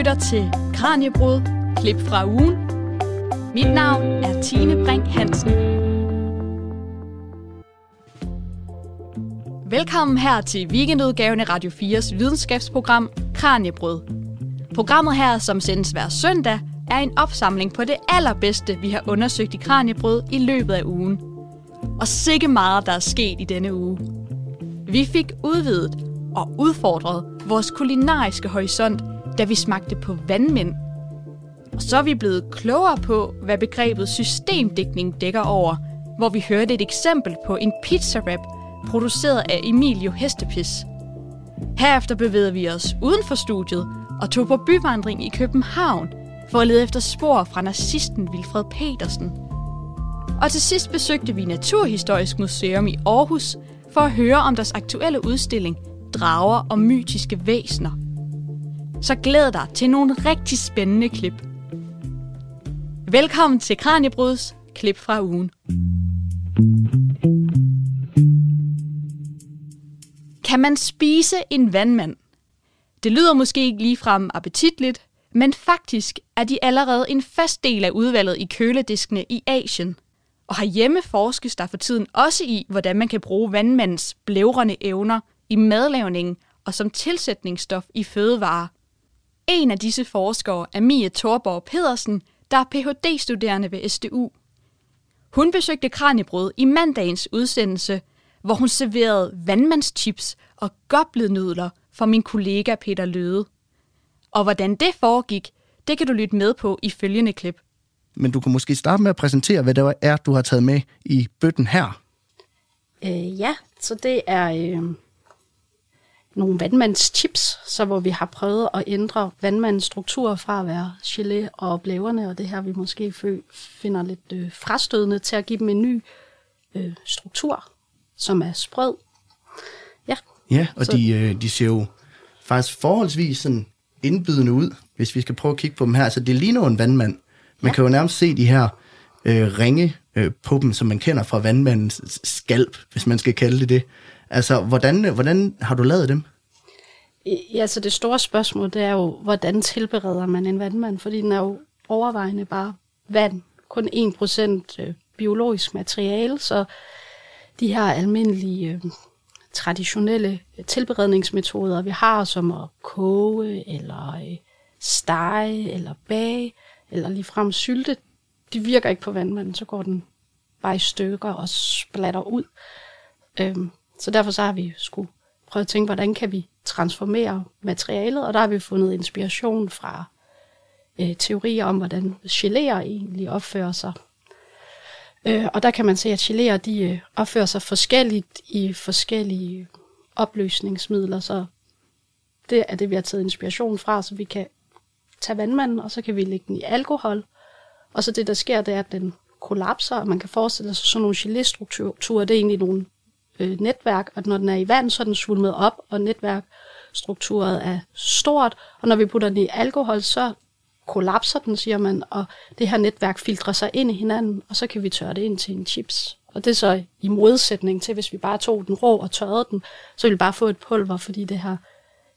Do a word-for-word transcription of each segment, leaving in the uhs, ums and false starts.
lytter til Kraniebrud, klip fra ugen. Mit navn er Tine Brink Hansen. Velkommen her til weekendudgaven af Radio fires videnskabsprogram Kraniebrud. Programmet her, som sendes hver søndag, er en opsamling på det allerbedste, vi har undersøgt i Kraniebrud i løbet af ugen. Og sikke meget, der er sket i denne uge. Vi fik udvidet og udfordret vores kulinariske horisont, da vi smagte på vandmænd. Og så er vi blevet klogere på, hvad begrebet systemdækning dækker over, hvor vi hørte et eksempel på en pizzarap, produceret af Emilio Hestepis. Herefter bevægede vi os uden for studiet og tog på byvandring i København, for at lede efter spor fra nazisten Vilfred Petersen. Og til sidst besøgte vi Naturhistorisk Museum i Aarhus, for at høre om deres aktuelle udstilling, Drager og mytiske væsner. Så glæd dig til nogle rigtig spændende klip. Velkommen til Kranjebruds klip fra ugen. Kan man spise en vandmand? Det lyder måske ikke ligefrem appetitligt, men faktisk er de allerede en fast del af udvalget i kølediskene i Asien. Og herhjemme forskes der for tiden også i, hvordan man kan bruge vandmandens blævrende evner i madlavningen og som tilsætningsstof i fødevarer. En af disse forskere er Mie Thorborg Pedersen, der er P H D-studerende ved S D U. Hun besøgte Kraniebrud i mandagens udsendelse, hvor hun serverede vandmandschips og goblednudler for min kollega Peter Løde. Og hvordan det foregik, det kan du lytte med på i følgende klip. Men du kan måske starte med at præsentere, hvad det er, du har taget med i bøtten her. Øh, ja, så det er øh, nogle vandmandschips, så hvor vi har prøvet at ændre vandmandens struktur fra at være gelé og blævrende, og det her vi måske finder lidt øh, frastødende til at give dem en ny øh, struktur, som er sprød. Ja, ja og så, de, øh, de ser jo faktisk forholdsvis sådan indbydende ud, hvis vi skal prøve at kigge på dem her. Så det ligner en vandmand. Man ja. kan jo nærmest se de her øh, ringe øh, på dem, som man kender fra vandmandens skalp, hvis man skal kalde det det. Altså, hvordan, hvordan har du lavet dem? Ja, så det store spørgsmål, det er jo, hvordan tilbereder man en vandmand? Fordi den er jo overvejende bare vand. Kun en procent biologisk materiale, så de her almindelige øh, traditionelle tilberedningsmetoder, vi har, som at koge, eller øh, stege, eller bage, eller ligefrem sylte, de virker ikke på vandmanden, så går den bare i stykker og splatter ud. Øhm, så derfor så har vi skulle prøve at tænke, hvordan kan vi transformere materialet, og der har vi fundet inspiration fra øh, teorier om, hvordan geléer egentlig opfører sig. Øh, og der kan man se, at geléer de øh, opfører sig forskelligt i forskellige opløsningsmidler, så det er det, vi har taget inspiration fra, så vi kan tage vandmanden, og så kan vi lægge den i alkohol. Og så det, der sker, det er, at den kollapser, og man kan forestille sig sådan nogle gelé-strukturer. Det er egentlig nogle øh, netværk, og når den er i vand, så er den svulmet op, og netværkstrukturet er stort. Og når vi putter den i alkohol, så kollapser den, siger man, og det her netværk filtrer sig ind i hinanden, og så kan vi tørre det ind til en chips. Og det er så i modsætning til, hvis vi bare tog den rå og tørrede den, så ville vi bare få et pulver, fordi det her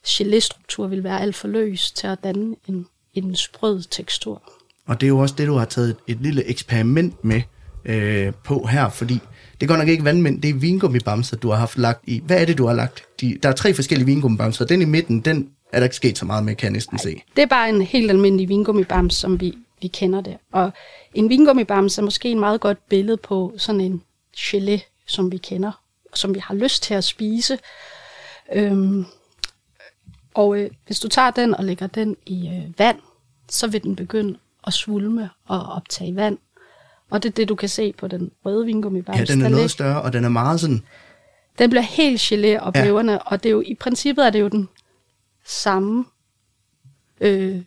gelé-struktur vil være alt for løs til at danne en, en sprød tekstur. Og det er jo også det, du har taget et, et lille eksperiment med øh, på her, fordi det går nok ikke vandmænd, det er vingummibamser, du har haft lagt i. Hvad er det, du har lagt? De, der er tre forskellige vingummibamser, den i midten, den er der ikke sket så meget med, kan jeg næsten se. Nej, det er bare en helt almindelig vingummibams, som vi, vi kender det. Og en vingummibams er måske en meget godt billede på sådan en gelé, som vi kender, som vi har lyst til at spise. Øhm, Og øh, hvis du tager den og lægger den i øh, vand, så vil den begynde at svulme og optage vand. Og det er det, du kan se på den røde vingummibams. Ja, den er noget større, og den er meget sådan... Den bliver helt gelé og blævrende, ja. Og det er jo, i princippet er det jo den samme... Øh,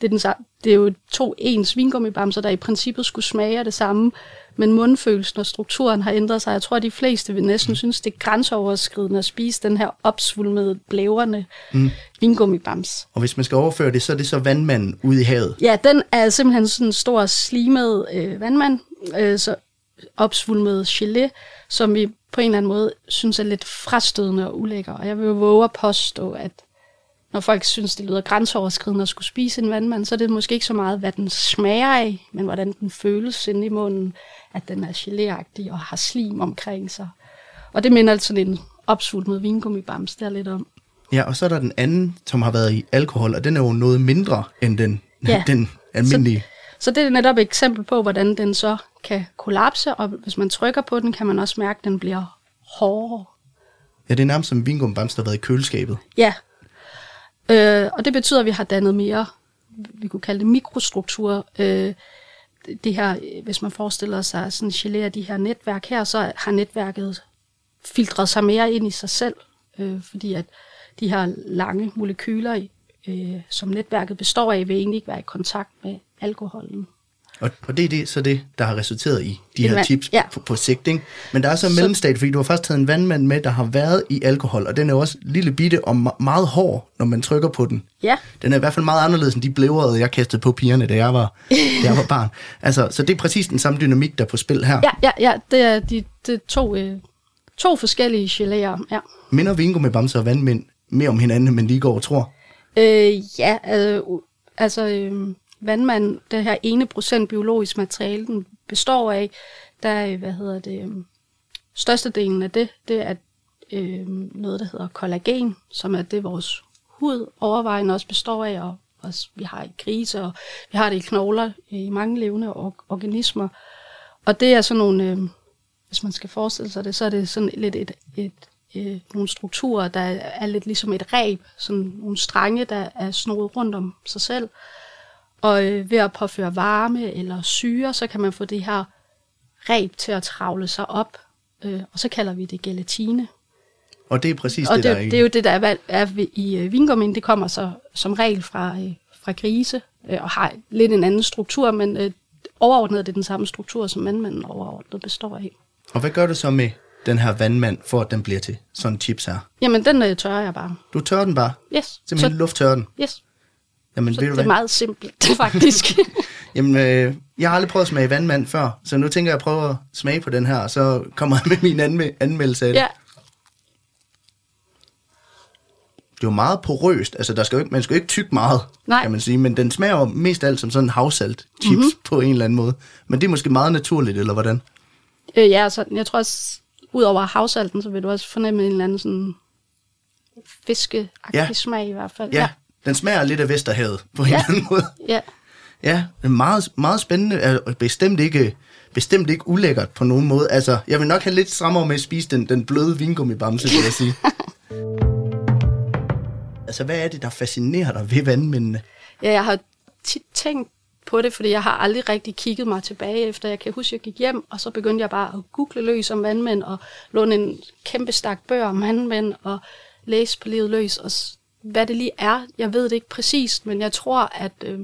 det, er den samme det er jo to ens vingummibamser, der i princippet skulle smage det samme, men mundfølelsen og strukturen har ændret sig. Jeg tror, at de fleste vil næsten mm. synes, det er grænseoverskridende at spise den her opsvulmede, blævrende mm. vingummibams. Og hvis man skal overføre det, så er det så vandmanden ude i havet? Ja, den er simpelthen sådan en stor, slimet øh, vandmand, øh, så opsvulmet gelé, som vi på en eller anden måde synes er lidt frastødende og ulækker. Og jeg vil jo våge at påstå, at Når folk synes, det lyder grænseoverskridende at skulle spise en vandmand, så er det måske ikke så meget, hvad den smager af, men hvordan den føles inde i munden, at den er geléagtig og har slim omkring sig. Og det minder altså sådan en opsultmet vingummibams der lidt om. Ja, og så er der den anden, som har været i alkohol, og den er jo noget mindre end den, ja. den almindelige. Så, så det er netop et eksempel på, hvordan den så kan kollapse, og hvis man trykker på den, kan man også mærke, at den bliver hårdere. Ja, det er nærmest som vingummibams, der har været i køleskabet. Ja, øh, og det betyder, at vi har dannet mere, vi kunne kalde det mikrostrukturer. Øh, det her, hvis man forestiller sig sådan gelé af de her netværk her, så har netværket filtret sig mere ind i sig selv, øh, fordi at de her lange molekyler, øh, som netværket består af, vil egentlig ikke være i kontakt med alkoholen. Og, og det er det, så det, der har resulteret i de en her vand. Tips ja. på, på sigt, ikke? Men der er så en mellemstat, fordi du har faktisk taget en vandmand med, der har været i alkohol, og den er også lille bitte og ma- meget hård, når man trykker på den. Ja. Den er i hvert fald meget anderledes end de blævrede, jeg kastede på pigerne, da jeg var, da jeg var barn. Altså, så det er præcis den samme dynamik, der er på spil her. Ja, ja, ja. Det er de, de to, øh, to forskellige geléer, ja. Minder vingummibamser og vandmænd mere om hinanden, men lige går og tror? Øh, ja, øh, altså... Øh, vandmand, det her ene procent biologisk materiale, den består af, der hvad hedder det, størstedelen af det, det er øh, noget, der hedder kollagen, som er det, vores hud overvejende også består af, og også, vi har i grise, og vi har det i knogler, i mange levende or- organismer. Og det er sådan nogle, øh, hvis man skal forestille sig det, så er det sådan lidt et, et, et, nogle strukturer, der er lidt ligesom et reb, sådan nogle strenge, der er snoet rundt om sig selv. Og ved at påføre varme eller syre, så kan man få det her reb til at travle sig op. Og så kalder vi det gelatine. Og det er præcis det, det, der er i... det er jo det, der er i vingummien. Det kommer så som regel fra, fra grise og har lidt en anden struktur, men overordnet er det den samme struktur, som vandmanden overordnet består af. Og hvad gør du så med den her vandmand, for at den bliver til sådan chips her? Jamen, den tørrer jeg bare. Du tørrer den bare? Yes. Simpelthen så... lufttørrer den? Yes. Jamen, så det er meget simpelt, faktisk. Jamen, øh, jeg har aldrig prøvet at smage vandmand før, så nu tænker jeg at prøve at smage på den her, og så kommer jeg med min anme- anmeldelse af det. Ja. Det er jo meget porøst, altså der skal jo ikke, man skal jo ikke tygge meget, nej, kan man sige, men den smager jo mest af alt som sådan en havsalt-chips mm-hmm. på en eller anden måde. Men det er måske meget naturligt, eller hvordan? Øh, ja, så jeg tror også, ud over havsalten, så vil du også fornemme en eller anden sådan fiskeagtig ja. smag i hvert fald. Ja. Ja. Den smager lidt af Vesterhavet, på en ja. eller anden måde. Ja. Ja, det er meget, meget spændende, og bestemt ikke, bestemt ikke ulækkert på nogen måde. Altså, jeg vil nok have lidt strammere med at spise den, den bløde vingummibamse, vil jeg sige. Altså, hvad er det, der fascinerer dig ved vandmændene? Ja, jeg har tit tænkt på det, fordi jeg har aldrig rigtig kigget mig tilbage efter. Jeg kan huske, jeg gik hjem, og så begyndte jeg bare at google løs om vandmænd, og låne en kæmpe stak bøger om vandmænd, og læse på livet løs, og hvad det lige er, jeg ved det ikke præcist, men jeg tror, at øh,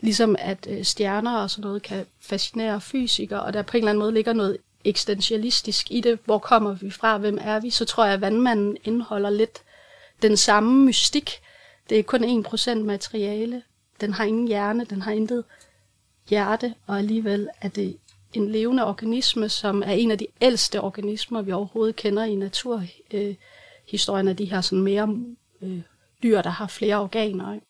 ligesom at øh, stjerner og sådan noget kan fascinere fysikere, og der på en eller anden måde ligger noget eksistentialistisk i det, hvor kommer vi fra, hvem er vi, så tror jeg, at vandmanden indeholder lidt den samme mystik. Det er kun en procent materiale, den har ingen hjerne, den har intet hjerte, og alligevel er det en levende organisme, som er en af de ældste organismer, vi overhovedet kender i naturhistorien, øh, af de her sådan mere Øh, dyr, der har flere organer. Ikke?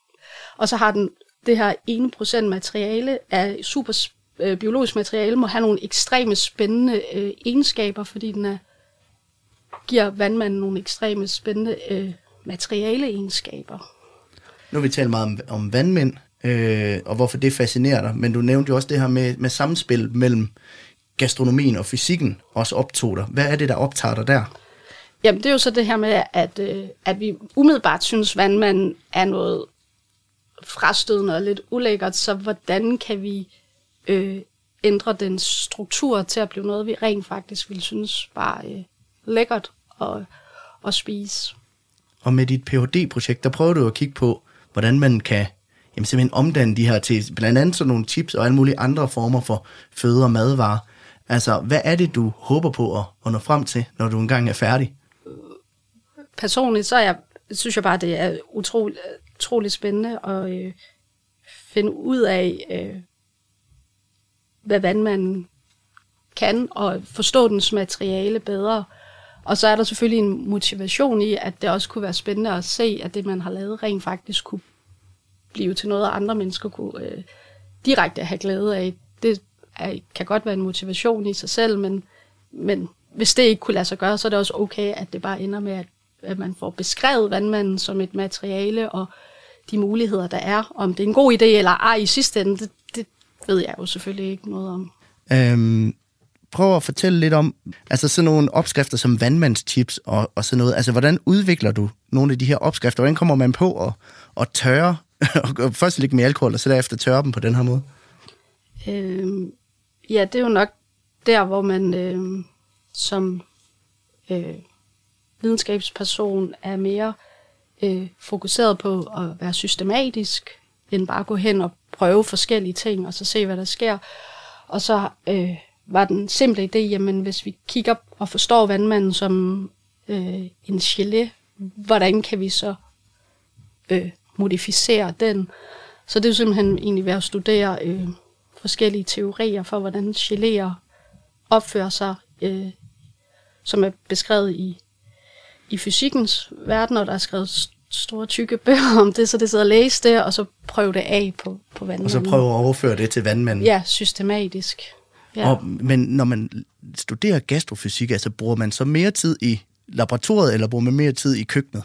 Og så har den det her en procent materiale af super øh, biologisk materiale, må have nogle ekstreme spændende øh, egenskaber, fordi den er, giver vandmanden nogle ekstreme spændende øh, materiale-egenskaber. Nu har vi talt meget om, om vandmænd, øh, og hvorfor det fascinerer dig, men du nævnte jo også det her med, med samspil mellem gastronomien og fysikken, også optog dig. Hvad er det, der optager dig der? Jamen, det er jo så det her med, at, øh, at vi umiddelbart synes, vandmanden er noget frastødende og lidt ulækkert, så hvordan kan vi øh, ændre den struktur til at blive noget, vi rent faktisk ville synes var øh, lækkert at, at spise. Og med dit P H D-projekt, der prøver du at kigge på, hvordan man kan jamen, simpelthen omdanne de her til blandt andet sådan nogle chips og alle mulige andre former for føde og madvarer. Altså, hvad er det, du håber på at nå frem til, når du engang er færdig? Personligt, så jeg, synes jeg bare, det er utroligt utrolig spændende at øh, finde ud af, øh, hvad vandmanden kan, og forstå dens materiale bedre, Og så er der selvfølgelig en motivation i, at det også kunne være spændende at se, at det, man har lavet, rent faktisk kunne blive til noget, andre mennesker kunne øh, direkte have glæde af. Det er, kan godt være en motivation i sig selv, men, men hvis det ikke kunne lade sig gøre, så er det også okay, at det bare ender med, at, at man får beskrevet vandmanden som et materiale, og de muligheder, der er. Om det er en god idé eller ej i sidste ende, det, det ved jeg jo selvfølgelig ikke noget om. Øhm, prøv at fortælle lidt om altså sådan nogle opskrifter som vandmandstips og, og sådan noget. Altså, hvordan udvikler du nogle af de her opskrifter? Hvordan kommer man på at, at tørre? Først ligge med alkohol, og så derefter tørre dem på den her måde? Øhm, ja, det er jo nok der, hvor man øh, som øh, videnskabsperson er mere øh, fokuseret på at være systematisk, end bare gå hen og prøve forskellige ting, og så se, hvad der sker. Og så øh, var den simple idé, jamen hvis vi kigger og forstår vandmanden som øh, en gelé, hvordan kan vi så øh, modificere den? Så det er jo simpelthen egentlig ved at studere øh, forskellige teorier for, hvordan geléer opfører sig, øh, som er beskrevet i, i fysikkens verden, og der er skrevet st- store tykke bøger om det, så det sidder og læse det, og så prøve det af på, på vandmanden. Og så prøve at overføre det til vandmanden? Ja, systematisk. Ja. Og, men når man studerer gastrofysik, altså bruger man så mere tid i laboratoriet, eller bruger man mere tid i køkkenet?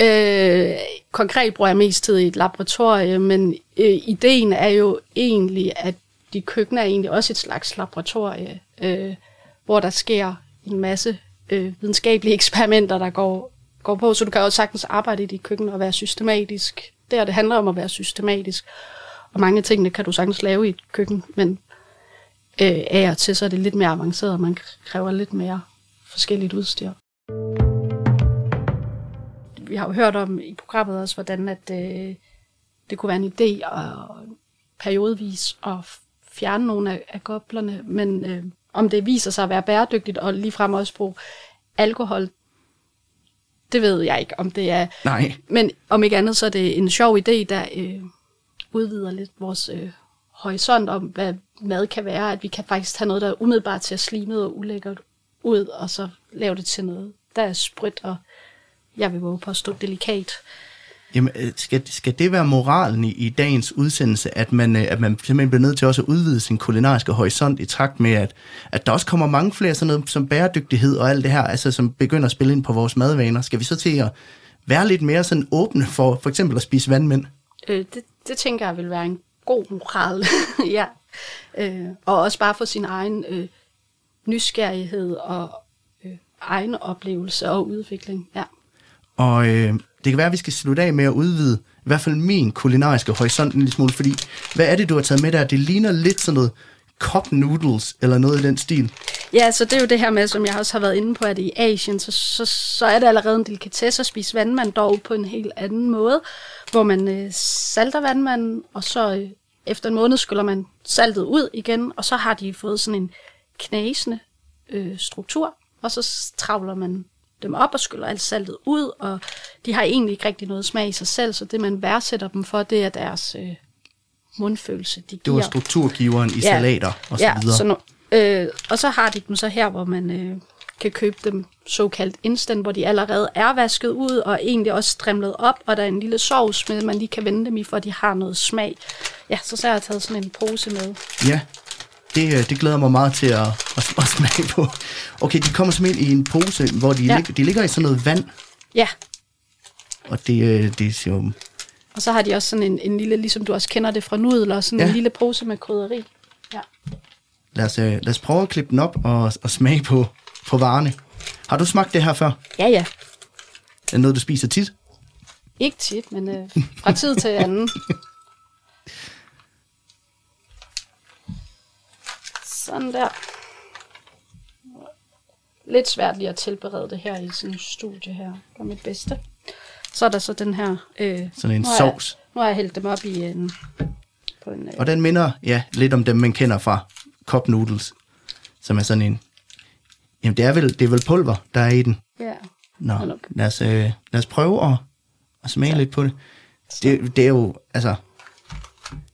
Øh, konkret bruger jeg mest tid i et laboratorie, men øh, ideen er jo egentlig, at de køkkener er egentlig også et slags laboratorie, øh, hvor der sker en masse øh, videnskabelige eksperimenter, der går, går på, så du kan jo sagtens arbejde i dit køkken og være systematisk. Der det handler om at være systematisk, og mange af tingene kan du sagtens lave i et køkken, men øh, af og til så er det lidt mere avanceret, og man kræver lidt mere forskelligt udstyr. Vi har jo hørt om i programmet også, hvordan at, øh, det kunne være en idé at periodevis at fjerne nogle af, af goblerne, men øh, om det viser sig at være bæredygtigt, og ligefrem også bruge alkohol, det ved jeg ikke, om det er. Nej. Men om ikke andet, så er det en sjov idé, der øh, udvider lidt vores øh, horisont om, hvad mad kan være, at vi kan faktisk have noget, der er umiddelbart til at slimet og ulækkert ud, og så lave det til noget, der er sprit og jeg vil våge på at stå delikat. Jamen, skal, skal det være moralen i, i dagens udsendelse, at man, at man simpelthen bliver nødt til også at udvide sin kulinariske horisont i takt med, at, at der også kommer mange flere sådan noget som bæredygtighed og alt det her, altså som begynder at spille ind på vores madvaner? Skal vi så til at være lidt mere sådan åbne for for eksempel at spise vandmænd? Øh, det, det tænker jeg vil være en god moral, ja. Øh, og også bare for sin egen øh, nysgerrighed og øh, egen oplevelse og udvikling, ja. Og øh, det kan være, at vi skal slutte af med at udvide i hvert fald min kulinariske horisont en lille smule, fordi hvad er det, du har taget med der? Det ligner lidt sådan noget cup noodles eller noget i den stil. Ja, så det er jo det her med, som jeg også har været inde på, at i Asien, så, så, så er det allerede en delikatesse at spise vandmand, dog på en helt anden måde, hvor man øh, salter vandmanden, og så øh, efter en måned skyller man saltet ud igen, og så har de fået sådan en knasende øh, struktur, og så travler man dem op og skyller alt saltet ud, og de har egentlig ikke rigtig noget smag i sig selv, så det, man værdsætter dem for, det er deres øh, mundfølelse, de giver. Det var strukturgiveren i ja, salater og så ja, videre. Så no- øh, og så har de dem så her, hvor man øh, kan købe dem såkaldt instant, hvor de allerede er vasket ud, og egentlig også strimlet op, og der er en lille sovs med, man lige kan vende dem i, for de har noget smag. Ja, så, så har jeg taget sådan en pose med. Ja. Det, det glæder mig meget til at, at, at smage på. Okay, de kommer simpelthen i en pose, hvor de, ja. lig, de ligger i sådan noget vand. Ja. Og det, det er sjovt. Og så har de også sådan en, en lille, ligesom du også kender det fra nudler, sådan ja. en lille pose med krydderi. Ja. Lad os, lad os prøve at klippe den op og, og smage på, på varerne. Har du smagt det her før? Ja, ja. Er det noget, du spiser tit? Ikke tit, men øh, fra tid til anden. Sådan der. Lidt svært lige at tilberede det her i sådan en studie her. Det var mit bedste. Så er der så den her... Øh, sådan en sovs. Nu har jeg hældt dem op i en... På en øh. Og den minder ja, lidt om dem, man kender fra cup noodles, som er sådan en... Jamen, det er vel, det er vel pulver, der er i den. Ja. Nå, lad os, øh, lad os prøve at, at smage ja. lidt på det. det. Det er jo, altså...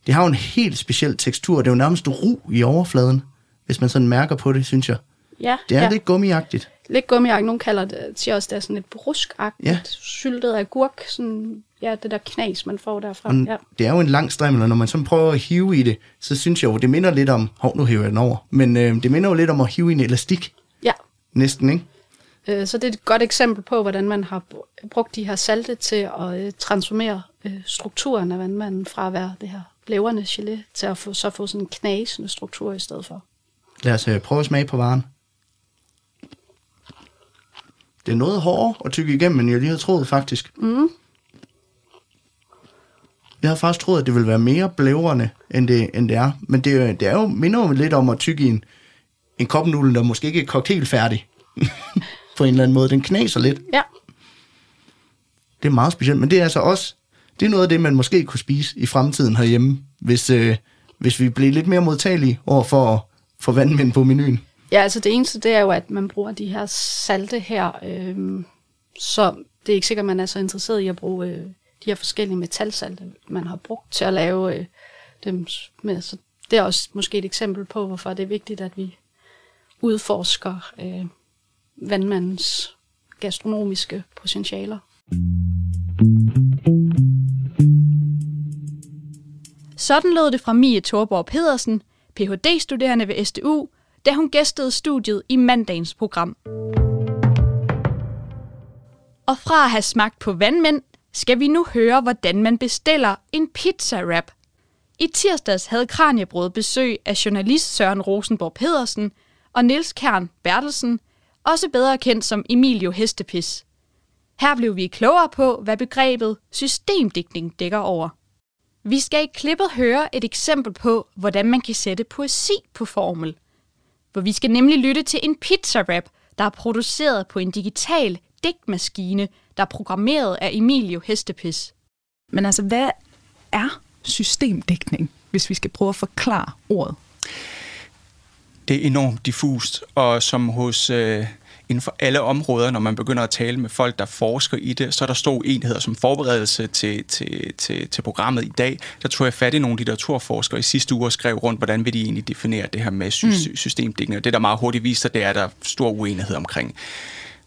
Det har jo en helt speciel tekstur. Det er jo nærmest ru i overfladen, hvis man sådan mærker på det, synes jeg. Ja, det er ja. lidt gummiagtigt. Lidt gummiagtigt. Nogle kalder det, siger også, det er sådan lidt bruskagtigt, ja. syltet agurk, sådan, ja, det der knas, man får derfra. Ja. Det er jo en lang strimmel, og når man så prøver at hive i det, så synes jeg jo, det minder lidt om, hov, nu hiver jeg den over, men øh, det minder jo lidt om at hive i en elastik. Ja. Næsten, ikke? Øh, så det er et godt eksempel på, hvordan man har brugt de her salte til at øh, transformere øh, strukturen af vandmanden fra at være det her leverne gelé, til at få, så få sådan en knasende struktur i stedet for. Lad os øh, prøve at smage på varen. Det er noget hårdere at tykke igennem, men jeg lige havde troet faktisk. Mm. Jeg havde faktisk troet, at det ville være mere blævrende, end det, end det er. Men det, det er jo, minder jo lidt om at tykke i en, en kopnudel, der måske ikke er kogt helt færdig. På en eller anden måde. Den knaser lidt. Ja. Det er meget specielt, men det er altså også, det er noget af det, man måske kunne spise i fremtiden herhjemme, hvis, øh, hvis vi blev lidt mere modtagelige over for at få vandmænd på menuen. Ja, altså det eneste, det er jo, at man bruger de her salte her, øh, så det er ikke sikkert, man er så interesseret i at bruge øh, de her forskellige metalsalte, man har brugt til at lave øh, dem med. Så det er også måske et eksempel på, hvorfor det er vigtigt, at vi udforsker øh, vandmandens gastronomiske potentialer. Sådan lød det fra Mie Thorborg Pedersen, P H D-studerende ved S D U, da hun gæstede studiet i mandagens program. Og fra at have smagt på vandmænd, skal vi nu høre, hvordan man bestiller en pizza-wrap. I tirsdags havde Kraniebrud besøg af journalist Søren Rosenberg Pedersen og Niels Kær Bertelsen, også bedre kendt som Emilio Hestepis. Her blev vi klogere på, hvad begrebet systemdigtning dækker over. Vi skal i klippet høre et eksempel på, hvordan man kan sætte poesi på formel. For vi skal nemlig lytte til en pizza-wrap, der er produceret på en digital digtmaskine, der er programmeret af Emilio Hestepis. Men altså, hvad er systemdigtning, hvis vi skal prøve at forklare ordet? Det er enormt diffust, og som hos øh, inden for alle områder, når man begynder at tale med folk, der forsker i det, så er der store enheder som forberedelse til, til, til, til programmet i dag. Der tog jeg fat i nogle litteraturforskere i sidste uge og skrev rundt, hvordan vil de egentlig definere det her med sy- mm. systemdækning. Og det, der meget hurtigt viser, det er, at der er stor uenighed omkring.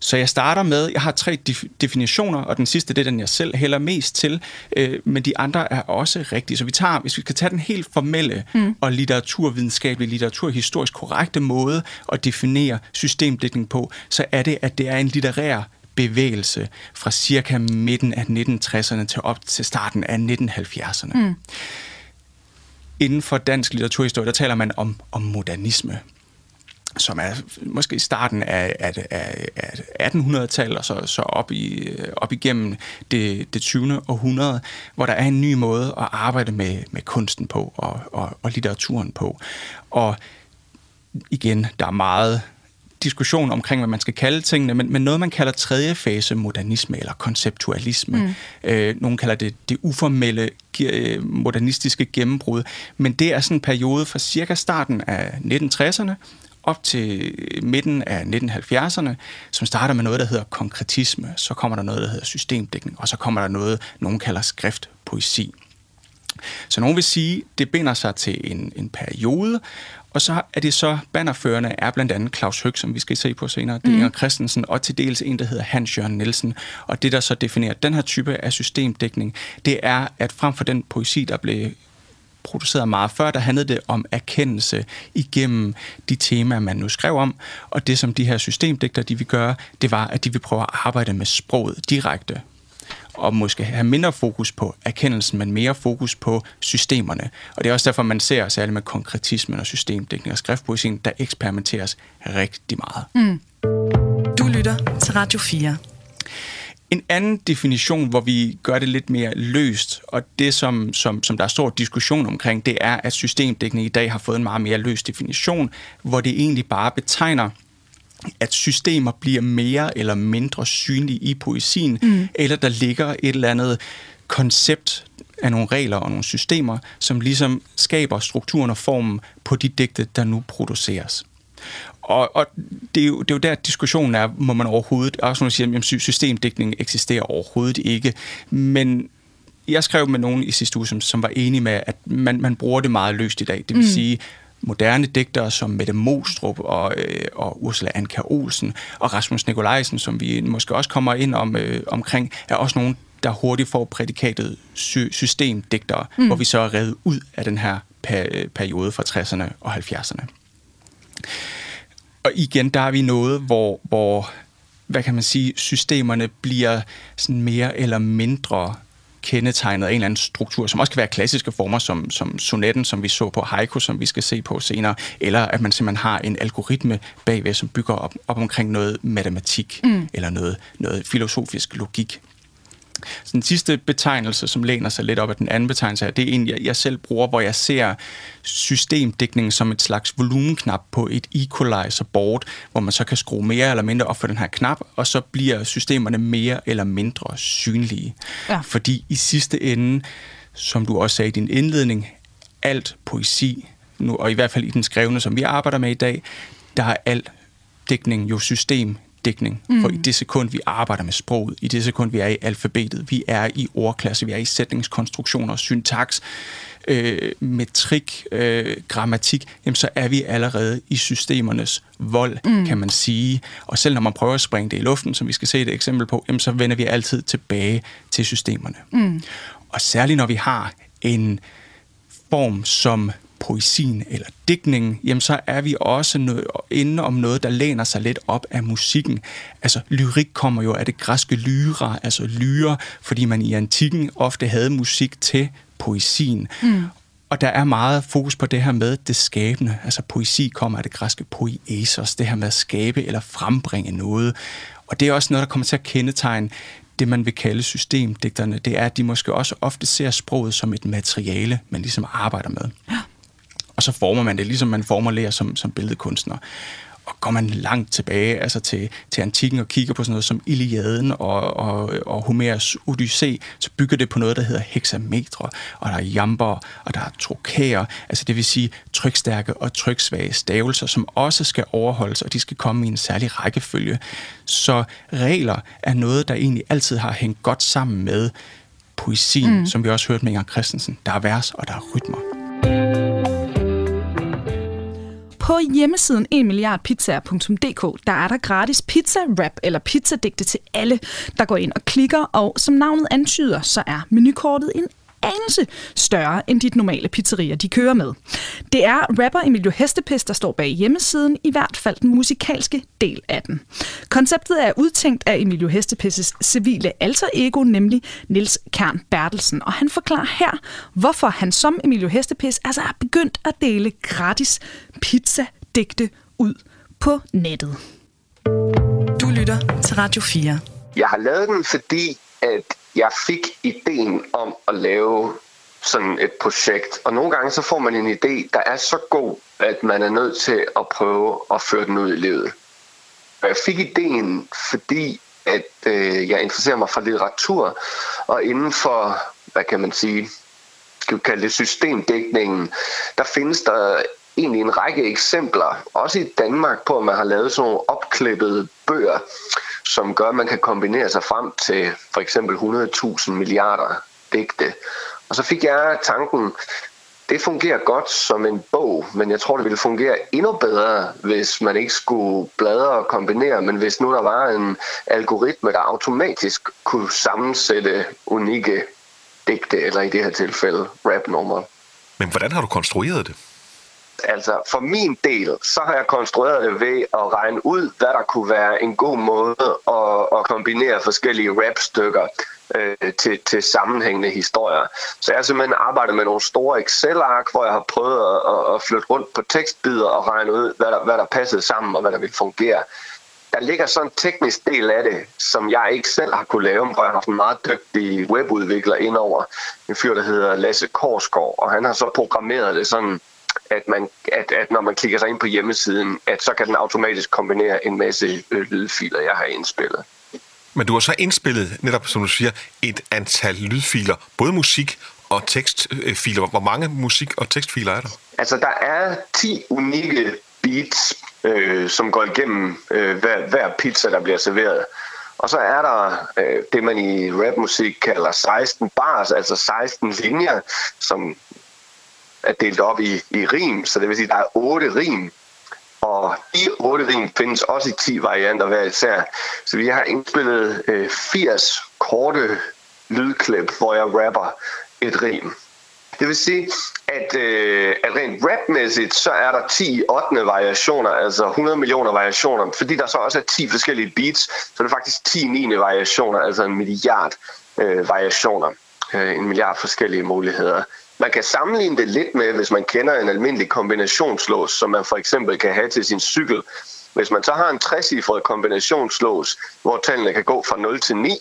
Så jeg starter med, jeg har tre def- definitioner, og den sidste, det er den, jeg selv hælder mest til, øh, men de andre er også rigtige. Så vi tager, hvis vi skal tage den helt formelle mm. og litteraturvidenskabelige, litteraturhistorisk korrekte måde at definere systemdækning på, så er det, at det er en litterær bevægelse fra cirka midten af nitten tresserne til op til starten af nitten halvfjerdserne. Mm. Inden for dansk litteraturhistorie, der taler man om, om modernisme, som er måske i starten af, af, af, af attenhundredetallet og så, så op, i, op igennem det, det tyvende århundrede, hvor der er en ny måde at arbejde med, med kunsten på og, og, og litteraturen på. Og igen, der er meget diskussion omkring, hvad man skal kalde tingene, men, men noget, man kalder tredje fase modernisme eller konceptualisme. Mm. Øh, nogen kalder det det uformelle ge- modernistiske gennembrud, men det er sådan en periode fra cirka starten af nitten tresserne op til midten af nitten halvfjerdserne, som starter med noget, der hedder konkretisme. Så kommer der noget, der hedder systemdækning, og så kommer der noget, nogen kalder skriftpoesi. Så nogen vil sige, det binder sig til en, en periode, og så er det så, bannerførende er blandt andet Claus Høg, som vi skal se på senere, mm. Inger Christensen, og til dels en, der hedder Hans-Jørgen Nielsen. Og det, der så definerer den her type af systemdækning, det er, at frem for den poesi, der blev produceret meget før, der handlede det om erkendelse igennem de temaer, man nu skrev om, og det, som de her systemdigtere, de vil gøre, det var, at de vil prøve at arbejde med sproget direkte, og måske have mindre fokus på erkendelsen, men mere fokus på systemerne. Og det er også derfor, man ser, særligt med konkretismen og systemdækning og skriftpoesien, der eksperimenteres rigtig meget. Mm. Du lytter til Radio fire. En anden definition, hvor vi gør det lidt mere løst, og det, som, som, som der er stor diskussion omkring, det er, at systemdækning i dag har fået en meget mere løs definition, hvor det egentlig bare betegner, at systemer bliver mere eller mindre synlige i poesien, mm. eller der ligger et eller andet koncept af nogle regler og nogle systemer, som ligesom skaber strukturen og formen på de digte, der nu produceres. Og, og det, er jo, det er jo der, diskussionen er, må man overhovedet, også når man siger, at systemdækning eksisterer overhovedet ikke. Men jeg skrev med nogen i sidste uge, som, som var enige med, at man, man bruger det meget løst i dag. Det vil mm. sige, moderne digtere som Mette Mostrup og, øh, og Ursula Anka Olsen og Rasmus Nikolajsen, som vi måske også kommer ind om, øh, omkring, er også nogen, der hurtigt får prædikatet sy- systemdigtere, mm. hvor vi så er revet ud af den her per- periode fra tresserne og halvfjerdserne. Og igen, der er vi noget, hvor, hvor hvad kan man sige, systemerne bliver sådan mere eller mindre kendetegnet af en eller anden struktur, som også kan være klassiske former, som, som sonetten, som vi så på Heiko, som vi skal se på senere, eller at man simpelthen har en algoritme bagved, som bygger op, op omkring noget matematik, mm. eller noget, noget filosofisk logik. Så den sidste betegnelse, som læner sig lidt op af den anden betegnelse her, det er en, jeg, jeg selv bruger, hvor jeg ser systemdækningen som et slags volumenknap på et equalizer-board, hvor man så kan skrue mere eller mindre op for den her knap, og så bliver systemerne mere eller mindre synlige. Ja. Fordi i sidste ende, som du også sagde i din indledning, alt poesi, nu, og i hvert fald i den skrevne, som vi arbejder med i dag, der er alt dækning jo system. Dækning. For mm. i det sekund, vi arbejder med sproget, i det sekund, vi er i alfabetet, vi er i ordklasse, vi er i sætningskonstruktioner, syntaks, øh, metrik, øh, grammatik, jamen så er vi allerede i systemernes vold, mm. kan man sige. Og selv når man prøver at springe det i luften, som vi skal se et eksempel på, jamen så vender vi altid tilbage til systemerne. Mm. Og særligt når vi har en form som poesien eller digtningen, jamen så er vi også nød, inde om noget, der læner sig lidt op af musikken. Altså, lyrik kommer jo af det græske lyra, altså lyre, fordi man i antikken ofte havde musik til poesien. Mm. Og der er meget fokus på det her med det skabende. Altså, poesi kommer af det græske poiesos, det her med at skabe eller frembringe noget. Og det er også noget, der kommer til at kendetegne det, man vil kalde systemdigterne. Det er, at de måske også ofte ser sproget som et materiale, man ligesom arbejder med. Ja. Og så former man det, ligesom man formulerer som, som billedkunstner. Og går man langt tilbage altså til, til antikken og kigger på sådan noget som Iliaden og, og, og Homers Odyssé, så bygger det på noget, der hedder hexametre, og der er jamber, og der er trokæer, altså det vil sige trykstærke og tryksvage stavelser, som også skal overholdes, og de skal komme i en særlig rækkefølge. Så regler er noget, der egentlig altid har hængt godt sammen med poesien, mm. som vi også hørte med Inger Christensen. Der er vers, og der er rytmer. På hjemmesiden en milliard pizza punktum d k, der er der gratis pizza-rap eller pizzadigte til alle, der går ind og klikker, og som navnet antyder, så er menukortet en anelse større end de normale pizzerier, de kører med. Det er rapper Emilio Hestepis, der står bag hjemmesiden, i hvert fald den musikalske del af den. Konceptet er udtænkt af Emilio Hestepis' civile alter ego, nemlig Niels Kær Bertelsen, og han forklarer her, hvorfor han som Emilio Hestepis altså er begyndt at dele gratis pizzadigte ud på nettet. Du lytter til Radio fire. Jeg har lavet den, fordi at jeg fik ideen om at lave sådan et projekt, og nogle gange så får man en idé, der er så god, at man er nødt til at prøve at føre den ud i livet. Og jeg fik ideen, fordi at øh, jeg interesserer mig for litteratur, og inden for, hvad kan man sige, skal vi kalde det systemdækningen, der findes der egentlig en række eksempler, også i Danmark, på at man har lavet sådan nogle opklippede bøger, som gør, at man kan kombinere sig frem til for eksempel hundrede tusind milliarder digte. Og så fik jeg tanken, det fungerer godt som en bog, men jeg tror, det ville fungere endnu bedre, hvis man ikke skulle bladre og kombinere, men hvis nu der var en algoritme, der automatisk kunne sammensætte unikke digte, eller i det her tilfælde rapnumre. Men hvordan har du konstrueret det? Altså, for min del, så har jeg konstrueret det ved at regne ud, hvad der kunne være en god måde at, at kombinere forskellige rapstykker øh, til, til sammenhængende historier. Så jeg har simpelthen arbejdet med nogle store Excel-ark, hvor jeg har prøvet at, at flytte rundt på tekstbider og regne ud, hvad der, hvad der passede sammen og hvad der ville fungere. Der ligger sådan en teknisk del af det, som jeg ikke selv har kunne lave, hvor jeg har haft en meget dygtig webudvikler indover. En fyr, der hedder Lasse Korsgaard, og han har så programmeret det sådan, At, man, at, at når man klikker sig ind på hjemmesiden, at så kan den automatisk kombinere en masse lydfiler, jeg har indspillet. Men du har så indspillet, netop som du siger, et antal lydfiler, både musik og tekstfiler. Hvor mange musik- og tekstfiler er der? Altså, der er ti unikke beats, øh, som går igennem øh, hver, hver pizza, der bliver serveret. Og så er der øh, det, man i rapmusik kalder seksten bars, altså seksten linjer, som er delt op i, i rim, så det vil sige, at der er otte rim, og de otte rim findes også i ti varianter hver især. Så vi har indspillet øh, firs korte lydklip, hvor jeg rapper et rim. Det vil sige, at, øh, at rent rapmæssigt, så er der ti ottende variationer, altså hundrede millioner variationer, fordi der så også er ti forskellige beats, så det er faktisk ti niende variationer, altså en milliard øh, variationer, øh, en milliard forskellige muligheder. Man kan sammenligne det lidt med, hvis man kender en almindelig kombinationslås, som man for eksempel kan have til sin cykel. Hvis man så har en trecifret kombinationslås, hvor tallene kan gå fra nul til ni,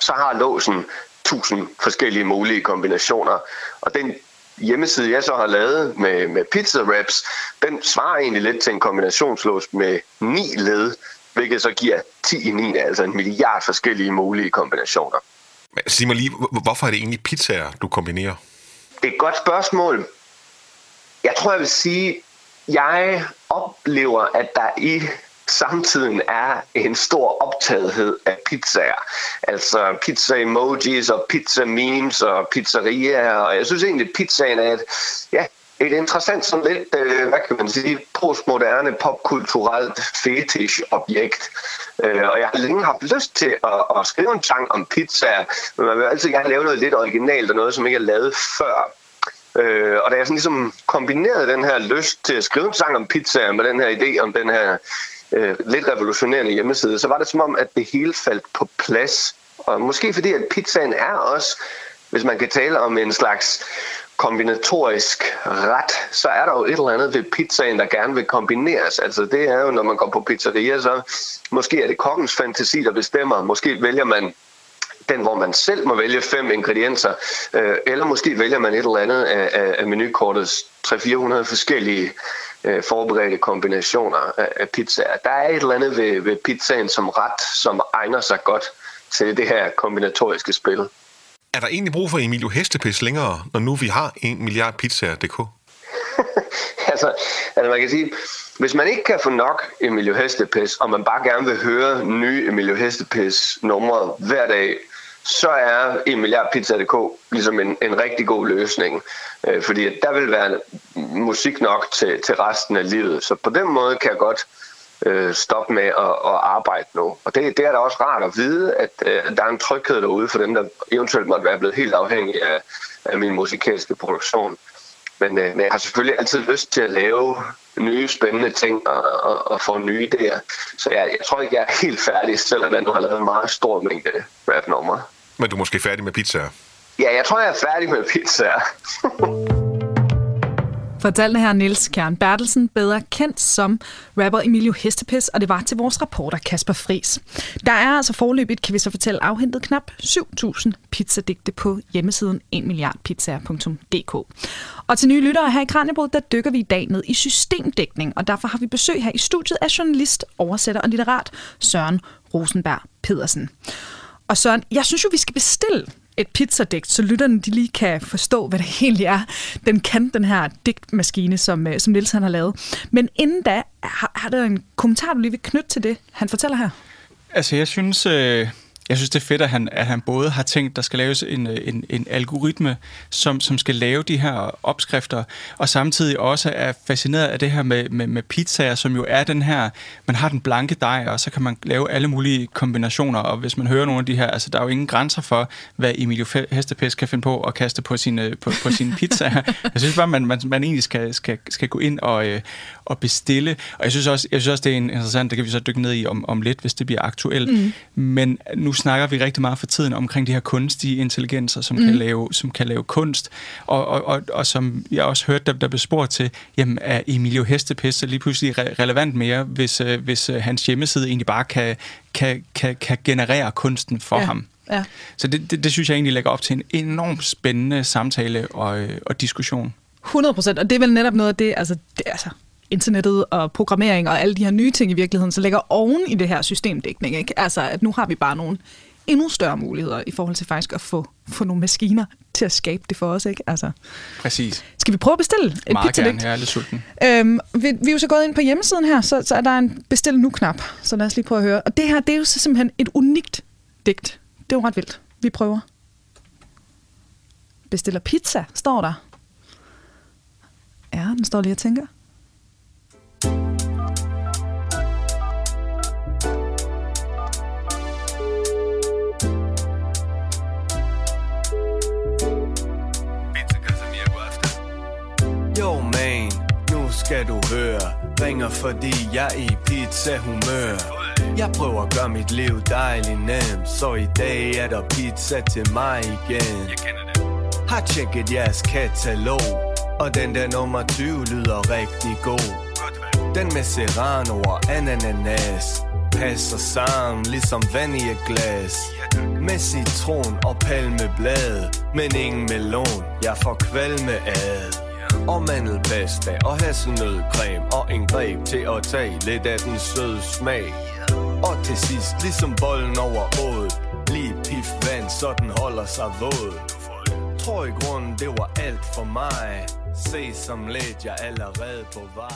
så har låsen tusind forskellige mulige kombinationer. Og den hjemmeside, jeg så har lavet med, med pizza wraps, den svarer egentlig lidt til en kombinationslås med ni led, hvilket så giver ti i niende, altså en milliard forskellige mulige kombinationer. Sig mig lige, hvorfor er det egentlig pizzaer, du kombinerer? Det er et godt spørgsmål. Jeg tror, jeg vil sige, jeg oplever, at der i samtiden er en stor optagethed af pizzaer. Altså pizza-emojis og pizza-memes og pizzerier. Og jeg synes egentlig, at pizzaen er et, ja, et interessant, sådan lidt, hvad kan man sige, postmoderne, popkulturelt fetish-objekt. Og jeg har længe haft lyst til at, at skrive en sang om pizzaer, men man vil altid gerne lave noget lidt originalt og noget, som ikke er lavet før. Øh, og da jeg sådan ligesom kombinerede den her lyst til at skrive en sang om pizzaer med den her idé om den her øh, lidt revolutionerende hjemmeside, så var det som om, at det hele faldt på plads. Og måske fordi, at pizzaen er også, hvis man kan tale om en slags kombinatorisk ret, så er der jo et eller andet ved pizzaen, der gerne vil kombineres. Altså det er jo, når man går på pizzerier, så måske er det kokkens fantasi, der bestemmer. Måske vælger man den, hvor man selv må vælge fem ingredienser, øh, eller måske vælger man et eller andet af, af menukortets tre hundrede til fire hundrede forskellige øh, forberedte kombinationer af, af pizzaer. Der er et eller andet ved, ved pizzaen som ret, som egner sig godt til det her kombinatoriske spil. Er der egentlig brug for Emilio Hestepis længere, når nu vi har en milliard pizza punktum d k? altså, altså, man kan sige, hvis man ikke kan få nok Emilio Hestepis, og man bare gerne vil høre nye Emilio Hestepis-numre hver dag, så er en milliard pizza punktum d k ligesom en, en rigtig god løsning. Øh, fordi der vil være musik nok til, til resten af livet. Så på den måde kan jeg godt øh, stoppe med at, at arbejde nu. Og det, det er da også rart at vide, at øh, der er en tryghed derude for dem, der eventuelt måtte være blevet helt afhængig af, af min musikalske produktion. Men, øh, men jeg har selvfølgelig altid lyst til at lave nye spændende ting og, og, og få nye idéer. Så jeg, jeg tror ikke, jeg er helt færdig, selvom jeg nu har lavet en meget stor mængde rapnumre. Men du er måske færdig med pizzaer? Ja, jeg tror, jeg er færdig med pizzaer. Fortalte her Niels Kær Bertelsen, bedre kendt som rapper Emilio Hestepis, og det var til vores reporter Kasper Friis. Der er altså foreløbigt, kan vi så fortælle, afhentet knap syv tusind pizzadigte på hjemmesiden en milliard pizza punktum d k. Og til nye lyttere her i Kraniebrud, der dykker vi i dag ned i systemdækning, og derfor har vi besøg her i studiet af journalist, oversætter og litterat Søren Rosenberg Pedersen. Og Søren, jeg synes jo, vi skal bestille et pizzadigt, så lytterne de lige kan forstå, hvad det egentlig er, den kan, den her digtmaskine, som, som Niels han har lavet. Men inden da, har, har der en kommentar, du lige vil knytte til det, han fortæller her? Altså, jeg synes, øh, jeg synes det er fedt, at han, at han både har tænkt, der skal laves en, en, en algoritme, som, som skal lave de her opskrifter, og samtidig også er fascineret af det her med, med, med pizzaer, som jo er den her, man har den blanke dej, og så kan man lave alle mulige kombinationer, og hvis man hører nogle af de her, altså der er jo ingen grænser for, hvad Emilio Hestepis kan finde på at kaste på sine, på, på sine pizzaer. Jeg synes bare, man, man, man egentlig skal, skal, skal gå ind og, øh, og bestille, og jeg synes også, jeg synes også det er interessant, det kan vi så dykke ned i om, om lidt, hvis det bliver aktuelt, mm. men nu snakker vi rigtig meget for tiden omkring de her kunstige intelligenser, som, mm. kan, lave, som kan lave kunst, og, og, og, og som jeg også hørte, der, der blev spurgt til, jamen er Emilio Hestepis lige pludselig re- relevant mere, hvis, øh, hvis øh, hans hjemmeside egentlig bare kan, kan, kan, kan generere kunsten for ja. ham. Ja. Så det, det, det synes jeg egentlig lægger op til en enormt spændende samtale og, øh, og diskussion. hundrede procent, og det er vel netop noget af det, altså, det, altså internettet og programmering og alle de her nye ting i virkeligheden, så ligger oven i det her systemdækning, ikke? Altså, at nu har vi bare nogle endnu større muligheder i forhold til faktisk at få, få nogle maskiner til at skabe det for os, ikke? Altså. Præcis. Skal vi prøve at bestille et meget pizzadigt? Meget gerne, jeg er lidt sulten. Øhm, vi, vi er jo så gået ind på hjemmesiden her, så, så er der en bestil nu-knap, så lad os lige prøve at høre. Og det her, det er jo så simpelthen et unikt digt. Det er jo ret vildt. Vi prøver. Bestiller pizza, står der. Den står lige og tænker. Yo man, nu skal du høre. Ringer fordi jeg er i pizza-humør. Jeg prøver at gøre mit liv dejligt nemt, så i dag er der pizza til mig igen. Jeg kender det. Har tjekket jeres katalog, og den der nummer tyve lyder rigtig god. Den med serrano og ananas passer sammen ligesom vand i et glas. Med citron og palmeblad, men ingen melon, jeg får kvalme ad. Og mandelpasta og hasselnødcreme og en greb til at tage lidt af den søde smag. Og til sidst, ligesom bolden over ådet, lige pif vand, så den holder sig våd. Tror i grunden, det var alt for mig. Se som let, jeg allerede på vej.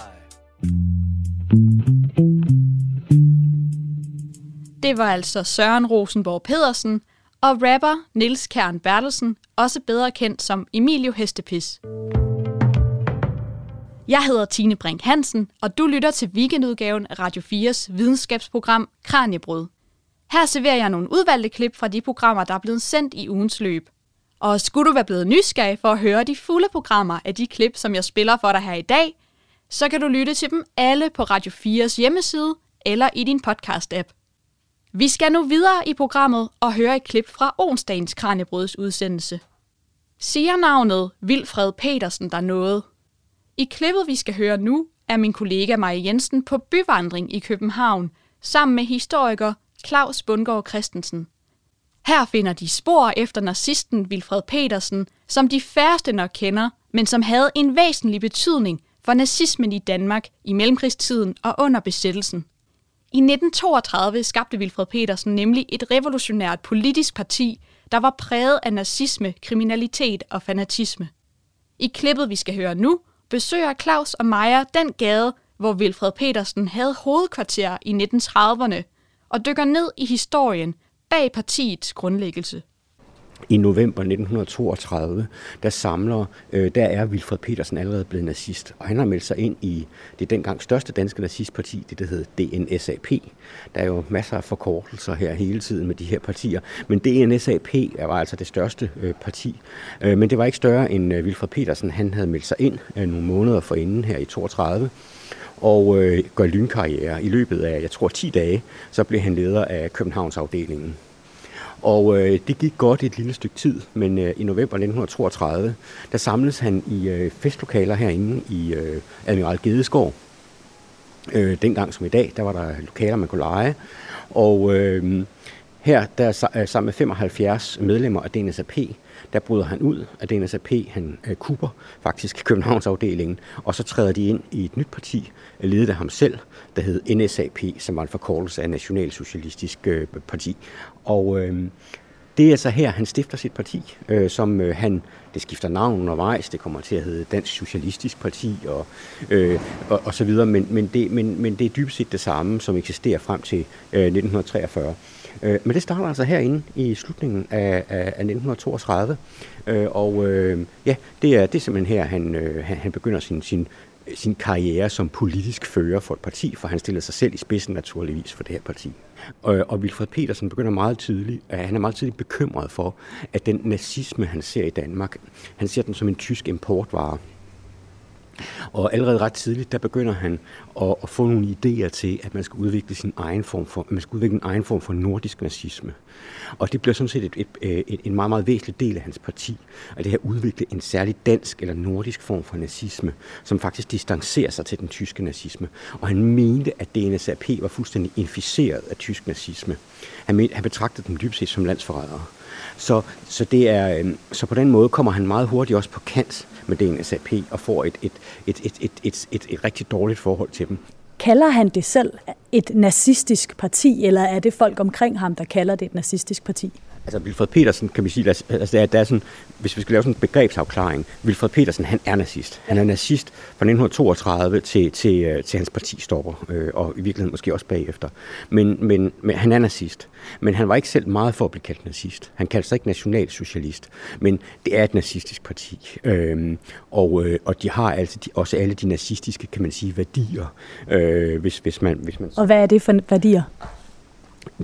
Det var altså Søren Rosenberg Pedersen og rapper Niels Kær Bertelsen, også bedre kendt som Emilio Hestepis. Jeg hedder Tine Brink Hansen, og du lytter til weekendudgaven af Radio fires videnskabsprogram Kraniebrud. Her serverer jeg nogle udvalgte klip fra de programmer, der er blevet sendt i ugens løb. Og skulle du være blevet nysgerrig for at høre de fulde programmer af de klip, som jeg spiller for dig her i dag, så kan du lytte til dem alle på Radio fires hjemmeside eller i din podcast-app. Vi skal nu videre i programmet og høre et klip fra onsdagens Kranjebruds udsendelse. Siger navnet Vilfred Petersen der noget? I klippet, vi skal høre nu, er min kollega Mie Jensen på byvandring i København, sammen med historiker Claus Bundgaard Christensen. Her finder de spor efter nazisten Vilfred Petersen, som de færreste nok kender, men som havde en væsentlig betydning for nazismen i Danmark i mellemkrigstiden og under besættelsen. I nitten toogtredive skabte Vilfred Petersen nemlig et revolutionært politisk parti, der var præget af nazisme, kriminalitet og fanatisme. I klippet, vi skal høre nu, besøger Claus og Maja den gade, hvor Vilfred Petersen havde hovedkvarter i nitten trediverne, og dykker ned i historien bag partiets grundlæggelse. I november nitten toogtredive, der samler, øh, der er Vilfred Petersen allerede blevet nazist, og han har meldt sig ind i det dengang største danske nazistparti, det der hed D N S A P. Der er jo masser af forkortelser her hele tiden med de her partier, men D N S A P var altså det største øh, parti, øh, men det var ikke større end øh, Vilfred Petersen. Han havde meldt sig ind øh, nogle måneder forinden her i toogtredive, og øh, gør lynkarriere. I løbet af, jeg tror, ti dage, så blev han leder af Københavnsafdelingen. Og øh, det gik godt et lille stykke tid, men øh, i november nitten toogtredive, der samles han i øh, festlokaler herinde i øh, Admiral Gedeskov. Øh, dengang som i dag, der var der lokaler, man kunne leje. Og øh, her, der er sammen med femoghalvfjerds medlemmer af D N S A P, der bryder han ud af D N S A P. Han øh, kupper faktisk Københavnsafdelingen, og så træder de ind i et nyt parti, ledet af ham selv, der hed N S A P, som var en forkortelse af Nationalsocialistisk øh, Parti. Og øh, det er altså her, han stifter sit parti, øh, som øh, han, det skifter navn undervejs, det kommer til at hedde Dansk Socialistisk Parti og, øh, og, og så videre, men, men, det, men, men det er dybest set det samme, som eksisterer frem til øh, nitten treogfyrre. Øh, men det starter altså herinde i slutningen af, af, af nitten toogtredive, øh, og øh, ja, det er, det er simpelthen her, han, øh, han, han begynder sin, sin, sin karriere som politisk fører for et parti, for han stiller sig selv i spidsen naturligvis for det her parti. Og Vilfred Petersen begynder meget tidligt, han er meget tidligt bekymret for, at den nazisme, han ser i Danmark, han ser den som en tysk importvare. Og allerede ret tidligt, der begynder han at, at få nogle idéer til, at man skal udvikle sin egen form for, man skal udvikle en egen form for nordisk nazisme. Og det bliver sådan set et, et, et, en meget, meget væsentlig del af hans parti, at det her udvikle en særlig dansk eller nordisk form for nazisme, som faktisk distancerer sig til den tyske nazisme. Og han mente, at D N S A P var fuldstændig inficeret af tysk nazisme. Han, mente, han betragtede dem dybt set som landsforrædere. Så, så, det er, så på den måde kommer han meget hurtigt også på kant med D N S A P og får et, et, et, et, et, et, et, et rigtig dårligt forhold til dem. Kalder han det selv et nazistisk parti, eller er det folk omkring ham, der kalder det et nazistisk parti? Altså Vilfred Petersen, kan vi sige, altså, der er sådan, hvis vi skal lave sådan en begrebsafklaring, Vilfred Petersen, han er nazist. Han er nazist fra nitten toogtredive til, til, til hans parti stopper, øh, og i virkeligheden måske også bagefter. Men, men, men han er nazist. Men han var ikke selv meget for at blive kaldt nazist. Han kaldte sig ikke nationalsocialist, men det er et nazistisk parti. Øh, og, øh, og de har altså de, også alle de nazistiske, kan man sige, værdier. Øh, hvis, hvis man, hvis man... Og hvad er det for værdier?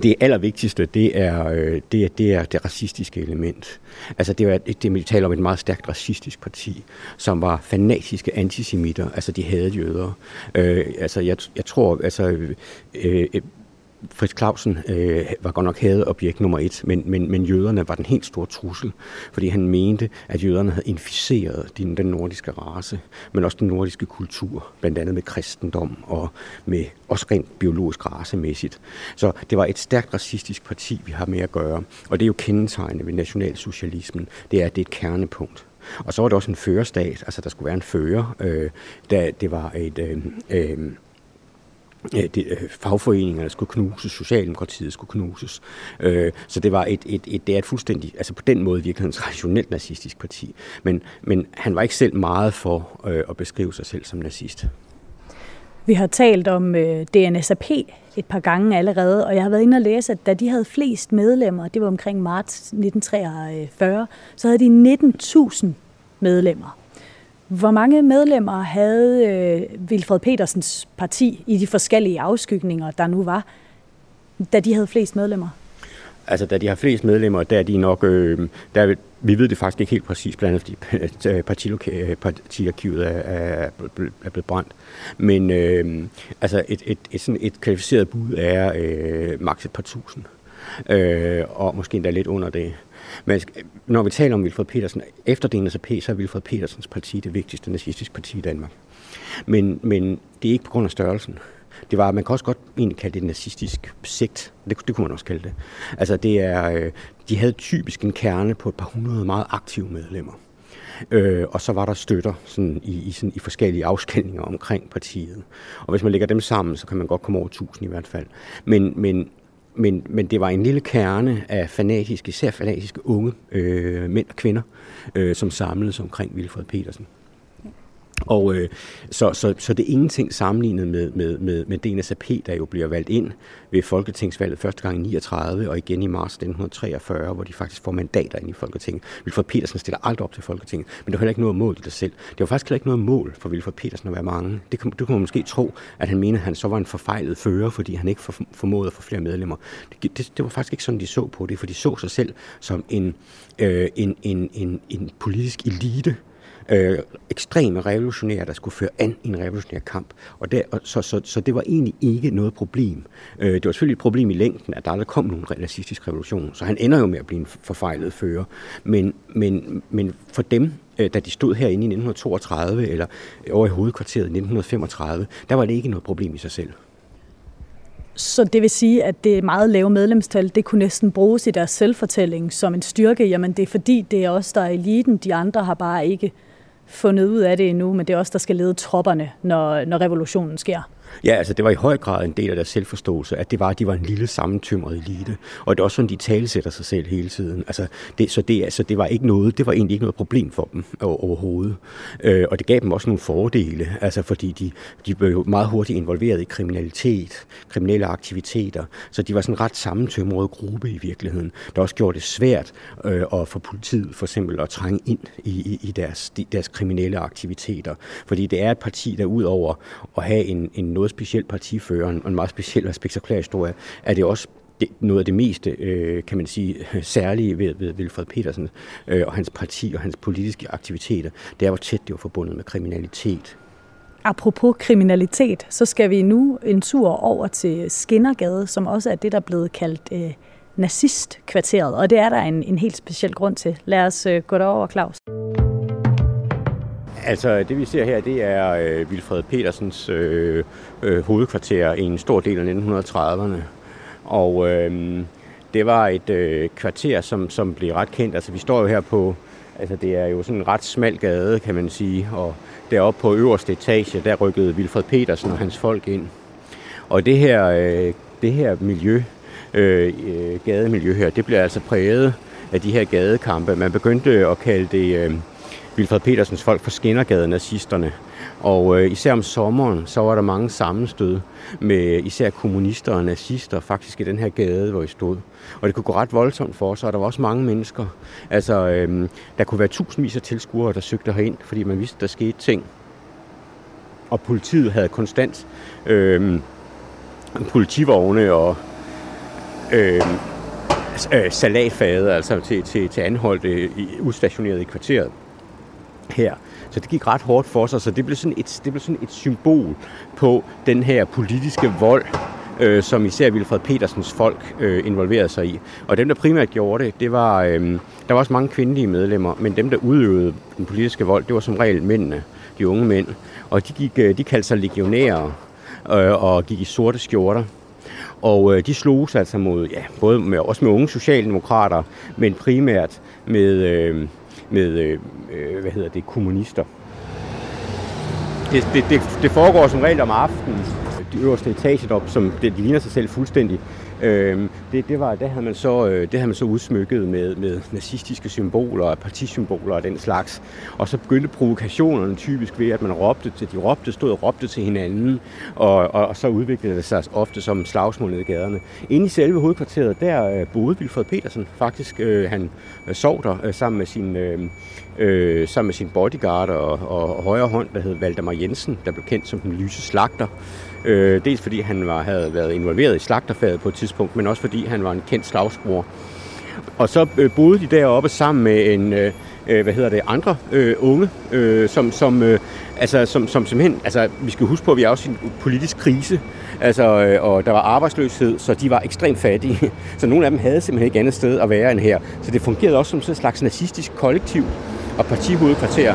Det allervigtigste, det er, det er, det er det racistiske element. Altså det var det, vi taler om, et meget stærkt racistisk parti, som var fanatiske antisemitter, altså de hadede jøder. Øh, altså jeg, jeg tror, altså øh, Fritz Clausen øh, var godt nok hadeobjekt nummer et, men, men, men jøderne var den helt store trussel, fordi han mente, at jøderne havde inficeret den, den nordiske race, men også den nordiske kultur, blandt andet med kristendom og med også rent biologisk racemæssigt. Så det var et stærkt racistisk parti, vi har med at gøre, og det er jo kendetegnende ved nationalsocialismen, det er, at det er et kernepunkt. Og så var det også en førerstat, altså der skulle være en fører, øh, da det var et... Øh, øh, Det, fagforeningerne skulle knuses, Socialdemokratiet skulle knuses. Øh, så det var et, et, et, det er et fuldstændig, altså på den måde virkelig en traditionelt nazistisk parti. Men, men han var ikke selv meget for øh, at beskrive sig selv som nazist. Vi har talt om øh, D N S A P et par gange allerede, og jeg har været inde og læse, at da de havde flest medlemmer, det var omkring marts nitten treogfyrre, så havde de nitten tusind medlemmer. Hvor mange medlemmer havde øh, Vilfred Petersens parti i de forskellige afskygninger, der nu var, da de havde flest medlemmer? Altså, da de har flest medlemmer, der er de nok... Øh, der er, vi ved det faktisk ikke helt præcis, blandt andet fordi partiloka- partiarkivet er, er blevet brændt. Men øh, altså et, et, et, sådan et kvalificeret bud er øh, maks et par tusind, øh, og måske endda lidt under det. Men når vi taler om Vilfred Petersen, efter D N S A P, så er Vilfred Petersens parti det vigtigste nazistiske parti i Danmark. Men, men det er ikke på grund af størrelsen. Det var, man kan også godt egentlig kalde det en nazistisk sekt. Det, det kunne man også kalde det. Altså det er, de havde typisk en kerne på et par hundrede meget aktive medlemmer. Øh, og så var der støtter sådan, i, i, sådan, i forskellige afskilninger omkring partiet. Og hvis man lægger dem sammen, så kan man godt komme over tusind i hvert fald. Men... men Men, men det var en lille kerne af fanatiske, især fanatiske unge øh, mænd og kvinder, øh, som samledes omkring Vilfred Petersen. Og øh, så, så, så det er ingenting sammenlignet med, med, med, med D N S A P, der jo bliver valgt ind ved folketingsvalget første gang i niogtredive og igen i marts nitten treogfyrre, hvor de faktisk får mandater ind i Folketinget. Vilfred Petersen stiller aldrig op til Folketinget, men det var heller ikke noget mål i sig selv. Det var faktisk heller ikke noget mål for Vilfred Petersen at være mange. Det kunne, det kunne man måske tro, at han mente, at han så var en forfejlet fører, fordi han ikke for, formåede at få flere medlemmer. Det, det, det var faktisk ikke sådan, de så på det, for de så sig selv som en, øh, en, en, en, en politisk elite, Øh, ekstreme revolutionære, der skulle føre an i en revolutionær kamp. Og der, og så, så, så det var egentlig ikke noget problem. Øh, det var selvfølgelig et problem i længden, at der aldrig kom nogen nazistisk revolution, så han ender jo med at blive en forfejlet fører. Men, men, men for dem, øh, da de stod herinde i nitten toogtredive, eller over i hovedkvarteret i nitten femogtredive, der var det ikke noget problem i sig selv. Så det vil sige, at det meget lave medlemstal, det kunne næsten bruges i deres selvfortælling som en styrke. Jamen det er fordi, det er os, der er eliten, de andre har bare ikke fundet ud af det endnu, men det er også der skal lede tropperne, når, når revolutionen sker. Ja, altså det var i høj grad en del af deres selvforståelse, at det var, at de var en lille sammentømret elite, og det er også sådan, de talesætter sig selv hele tiden. Altså det, så det, altså, det var ikke noget, det var egentlig ikke noget problem for dem overhovedet, øh, og det gav dem også nogle fordele, altså fordi de, de blev jo meget hurtigt involveret i kriminalitet, kriminelle aktiviteter, så de var sådan en ret sammentømret gruppe i virkeligheden, der også gjorde det svært øh, at få politiet for eksempel at trænge ind i, i, i deres, de, deres kriminelle aktiviteter, fordi det er et parti, der ud over at have en, en noget specielt partifører, og en meget speciel og spektakulær historie, er det også det, noget af det meste, øh, kan man sige, særlige ved, ved Vilfred Petersen øh, og hans parti og hans politiske aktiviteter. Det er, hvor tæt det var forbundet med kriminalitet. Apropos kriminalitet, så skal vi nu en tur over til Skinnergade, som også er det, der er blevet kaldt øh, nazistkvarteret, og det er der en, en helt speciel grund til. Lad os øh, gå derover, Claus. Altså det vi ser her, det er øh, Vilfred Petersens øh, øh, hovedkvarter i en stor del af nitten trediverne. Og øh, det var et øh, kvarter, som, som blev ret kendt. Altså vi står jo her på, altså det er jo sådan en ret smal gade, kan man sige. Og deroppe på øverste etage, der rykkede Vilfred Petersen og hans folk ind. Og det her, øh, det her miljø, øh, gademiljø her, det bliver altså præget af de her gadekampe. Man begyndte at kalde det øh, Vilfred Petersens folk for Skinnergade-nazisterne. Og øh, især om sommeren, så var der mange sammenstød med især kommunister og nazister faktisk i den her gade, hvor I stod. Og det kunne gå ret voldsomt for os, og der var også mange mennesker. Altså, øh, der kunne være tusindvis af tilskuere, der søgte herind, fordi man vidste, der skete ting. Og politiet havde konstant øh, politivogne og øh, salatfade altså til, til, til anholdte udstationeret i kvarteret her. Så det gik ret hårdt for sig, så det blev sådan et, det blev sådan et symbol på den her politiske vold, øh, som især Vilfred Petersens folk øh, involverede sig i. Og dem, der primært gjorde det, det var, øh, der var også mange kvindelige medlemmer, men dem, der udøvede den politiske vold, det var som regel mændene, de unge mænd. Og de, gik, de kaldte sig legionærer øh, og gik i sorte skjorter. Og øh, de slogs altså mod, ja, både med, også med unge socialdemokrater, men primært med... Øh, med, øh, hvad hedder det, kommunister. Det, det, det, det foregår som regel om aftenen. De øverste etager op, som det, de ligner sig selv fuldstændig. Øh, det, det, var, det, havde man så, det havde man så udsmykket med, med nazistiske symboler, partisymboler og den slags. Og så begyndte provokationerne typisk ved, at man råbte til, de råbte, stod og råbte til hinanden, og, og, og så udviklede det sig ofte som slagsmål ned i gaderne. Inde i selve hovedkvarteret, der boede Vilfred Petersen faktisk. Øh, han sov der øh, sammen med sin, øh, sammen med sin bodyguard og, og højre hånd, der hed Valdemar Jensen, der blev kendt som den lyse slagter. Øh, dels fordi han var, havde været involveret i slagterfaget på et tidspunkt, men også fordi han var en kendt slagsbror. Og så øh, boede de deroppe sammen med en, øh, hvad hedder det, andre øh, unge, øh, som, som, øh, altså, som, som simpelthen, altså vi skal huske på, at vi er også i en politisk krise, altså, øh, og der var arbejdsløshed, så de var ekstremt fattige. Så nogle af dem havde simpelthen ikke andet sted at være end her. Så det fungerede også som sådan en slags nazistisk kollektiv og partihovedkvarter.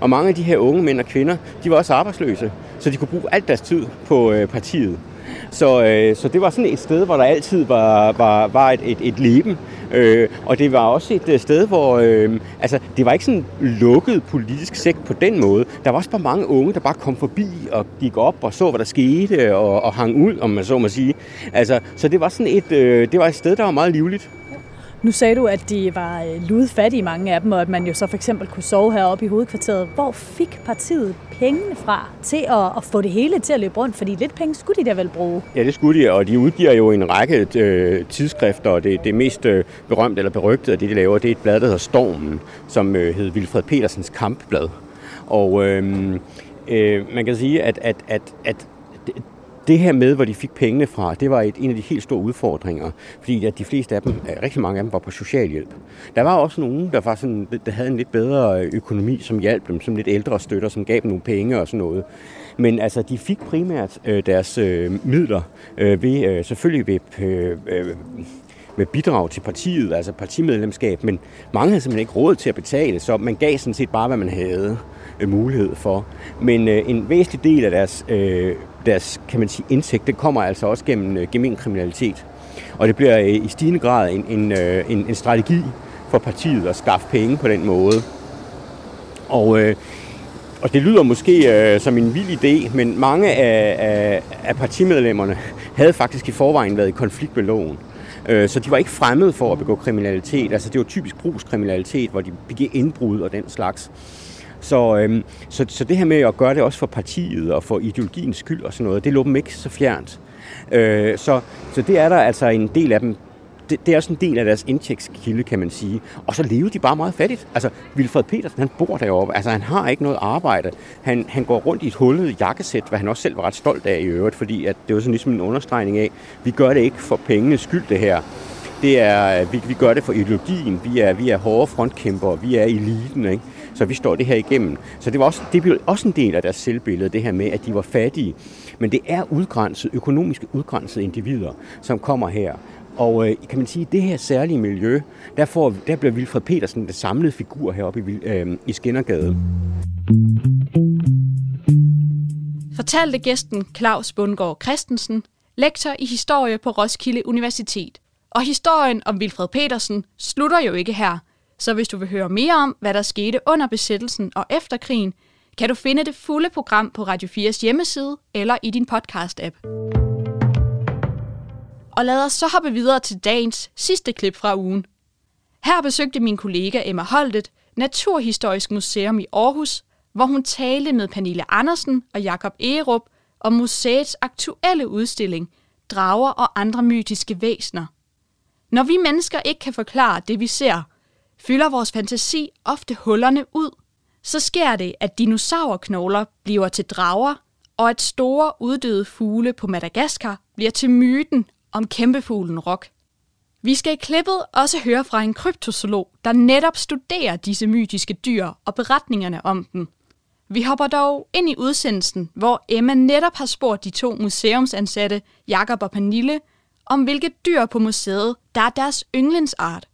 Og mange af de her unge mænd og kvinder, de var også arbejdsløse, så de kunne bruge alt deres tid på øh, partiet. Så, øh, så det var sådan et sted, hvor der altid var, var, var et, et, et leben. Øh, og det var også et sted, hvor... Øh, altså, det var ikke sådan en lukket politisk sekt på den måde. Der var også bare mange unge, der bare kom forbi og gik op og så, hvad der skete, og, og hang ud, om man så må sige. Altså, så det var sådan et, øh, det var et sted, der var meget livligt. Nu sagde du, at de var ludfattige, mange af dem, og at man jo så for eksempel kunne sove heroppe i hovedkvarteret. Hvor fik partiet pengene fra til at, at få det hele til at løbe rundt? Fordi lidt penge skulle de da vel bruge? Ja, det skulle de, og de udgiver jo en række øh, tidsskrifter, og det, det mest øh, berømte eller berygtede af det, de laver, det er et blad, der hedder Stormen, som øh, hed Vilfred Petersens kampblad. Og øh, øh, man kan sige, at... at, at, at det her med, hvor de fik pengene fra, det var et, en af de helt store udfordringer, fordi at de fleste af dem, rigtig mange af dem, var på socialhjælp. Der var også nogen, der, var sådan, der havde en lidt bedre økonomi, som hjalp dem, som lidt ældre støtter, som gav dem nogle penge og sådan noget. Men altså, de fik primært øh, deres øh, midler øh, ved, øh, selvfølgelig ved... Øh, øh, med bidrag til partiet, altså partimedlemskab, men mange havde simpelthen ikke råd til at betale, så man gav sådan set bare, hvad man havde øh, mulighed for. Men øh, en væsentlig del af deres, øh, deres kan man sige, indtægt, det kommer altså også gennem øh, gemen kriminalitet. Og det bliver øh, i stigende grad en, en, øh, en, en strategi for partiet at skaffe penge på den måde. Og, øh, og det lyder måske øh, som en vild idé, men mange af, af, af partimedlemmerne havde faktisk i forvejen været i konflikt med loven. Så de var ikke fremmede for at begå kriminalitet. Altså det var typisk brugskriminalitet, hvor de begik indbrud og den slags. Så, øhm, så, så det her med at gøre det også for partiet og for ideologiens skyld og sådan noget, det lå dem ikke så fjernt. Øh, så, så det er der altså en del af dem. Det, det er også en del af deres indtægtskilde, kan man sige. Og så levede de bare meget fattigt. Altså, Vilfred Petersen, han bor deroppe. Altså, han har ikke noget arbejde. Han, han går rundt i et hullet jakkesæt, hvad han også selv var ret stolt af i øvrigt, fordi at det var sådan ligesom en understregning af, vi gør det ikke for pengenes skyld, det her. Det er, vi, vi gør det for ideologien. Vi er, vi er hårde frontkæmpere. Vi er eliten, ikke? Så vi står det her igennem. Så det, var også, det blev også en del af deres selvbillede, det her med, at de var fattige. Men det er udgrænset, økonomisk udgrænsede individer, som kommer her. Og øh, kan man sige, at det her særlige miljø, der, får, der bliver Vilfred Petersen den samlede figur heroppe i, øh, i Skinnergade. Fortalte gæsten Claus Bundgaard Christensen, lektor i historie på Roskilde Universitet. Og historien om Vilfred Petersen slutter jo ikke her. Så hvis du vil høre mere om, hvad der skete under besættelsen og efter krigen, kan du finde det fulde program på Radio fires hjemmeside eller i din podcast-app. Og lad os så hoppe videre til dagens sidste klip fra ugen. Her besøgte min kollega Emma Holtet Naturhistorisk Museum i Aarhus, hvor hun talte med Pernille Andersen og Jakob Egerup om museets aktuelle udstilling, Drager og andre mytiske væsner. Når vi mennesker ikke kan forklare det, vi ser, fylder vores fantasi ofte hullerne ud. Så sker det, at dinosaurknogler bliver til drager, og at store uddøde fugle på Madagaskar bliver til myten om kæmpefuglen Roc. Vi skal i klippet også høre fra en kryptozoolog, der netop studerer disse mytiske dyr og beretningerne om dem. Vi hopper dog ind i udsendelsen, hvor Emma netop har spurgt de to museumsansatte, Jakob og Pernille, om hvilke dyr på museet, der er deres yndlingsart.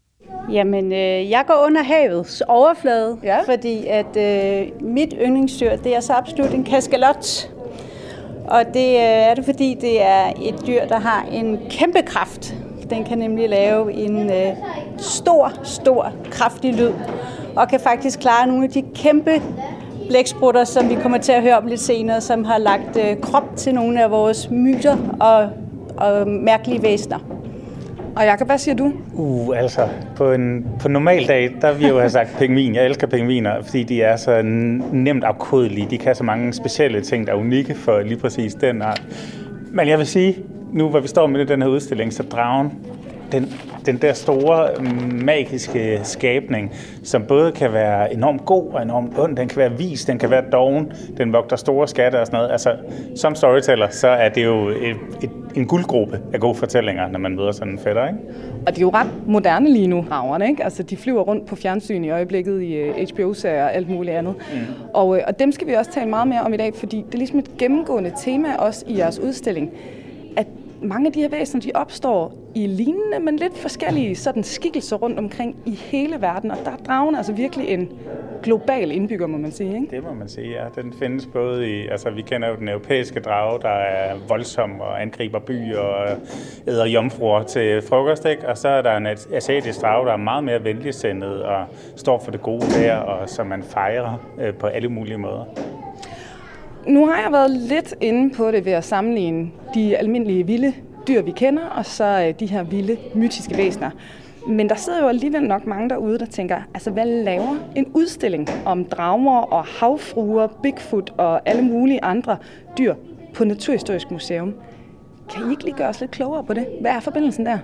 Jamen, øh, jeg går under havets overflade, ja. fordi at øh, mit yndlingsdyr, det er så absolut en kaskalot. Og det øh, er det, fordi det er et dyr, der har en kæmpe kraft. Den kan nemlig lave en øh, stor, stor, kraftig lyd, og kan faktisk klare nogle af de kæmpe blæksprutter, som vi kommer til at høre om lidt senere, som har lagt øh, krop til nogle af vores myter og, og mærkelige væsner. Og Jakob, hvad siger du? Uh, altså, på en på normal dag, der vil jeg jo have sagt pingvin. Jeg elsker pingviner, fordi de er så nemt afkodelige. De kan så mange specielle ting, der er unikke for lige præcis den art. Men jeg vil sige, nu hvor vi står midt i den her udstilling, så dragen, den, den der store, magiske skabning, som både kan være enormt god og enormt ond, den kan være vis, den kan være doven, den vogter store skatte og sådan noget. Altså, som storyteller, så er det jo et, et, en guldgruppe af gode fortællinger, når man møder sådan en fætter, ikke? Og det er jo ret moderne lige nu, dragerne, ikke? Altså, de flyver rundt på fjernsyn i øjeblikket i H B O-serier og alt muligt andet. Mm. Og, og dem skal vi også tale meget mere om i dag, fordi det er ligesom et gennemgående tema også i jeres udstilling, at mange af de her væsener, de opstår i lignende, men lidt forskellige sådan skikkelser rundt omkring i hele verden. Og der er dragen altså virkelig en global indbygger, må man sige, ikke? Det må man sige, ja. Den findes både i... Altså, vi kender jo den europæiske drage, der er voldsom og angriber byer og æder jomfruer til frokost, ikke? Og så er der en asiatisk drage, der er meget mere venligsindet og står for det gode der, og som man fejrer på alle mulige måder. Nu har jeg været lidt inde på det ved at sammenligne de almindelige vilde dyr, vi kender, og så de her vilde, mytiske væsener. Men der sidder jo alligevel nok mange derude, der tænker, altså hvad laver en udstilling om drager og havfruer, Bigfoot og alle mulige andre dyr på Naturhistorisk Museum? Kan I ikke lige gøre os lidt klogere på det? Hvad er forbindelsen der?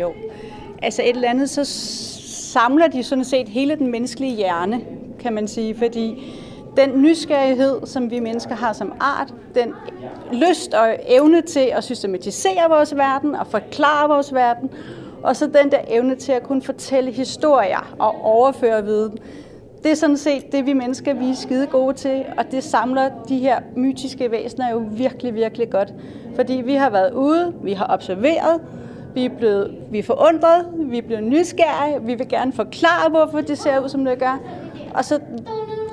Jo, altså et eller andet, så samler de sådan set hele den menneskelige hjerne, kan man sige, fordi den nysgerrighed, som vi mennesker har som art, den lyst og evne til at systematisere vores verden og forklare vores verden, og så den der evne til at kunne fortælle historier og overføre viden. Det er sådan set det, vi mennesker vi er skide gode til, og det samler de her mytiske væsener jo virkelig, virkelig godt. Fordi vi har været ude, vi har observeret, vi er blevet, vi er forundret, vi er blevet nysgerrige, vi vil gerne forklare, hvorfor det ser ud, som det gør, og så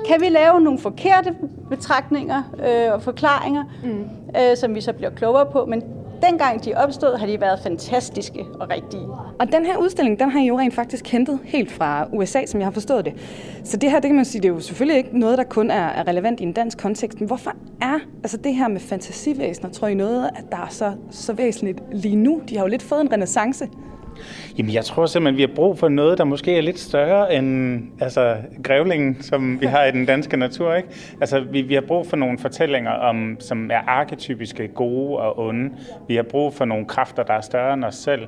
kan vi lave nogle forkerte betragtninger øh, og forklaringer, mm. øh, som vi så bliver klogere på, men dengang de opstod, har de været fantastiske og rigtige. Og den her udstilling, den har I jo rent faktisk hentet helt fra U S A, som jeg har forstået det. Så det her, det kan man sige, det er jo selvfølgelig ikke noget, der kun er relevant i en dansk kontekst, men hvorfor er altså det her med fantasivæsener, tror I noget, at der er så, så væsentligt lige nu? De har jo lidt fået en renæssance. Jamen, jeg tror simpelthen, vi har brug for noget, der måske er lidt større end altså, grævlingen, som vi har i den danske natur, ikke? Altså, vi, vi har brug for nogle fortællinger, om, som er arketypiske, gode og onde. Vi har brug for nogle kræfter, der er større end os selv.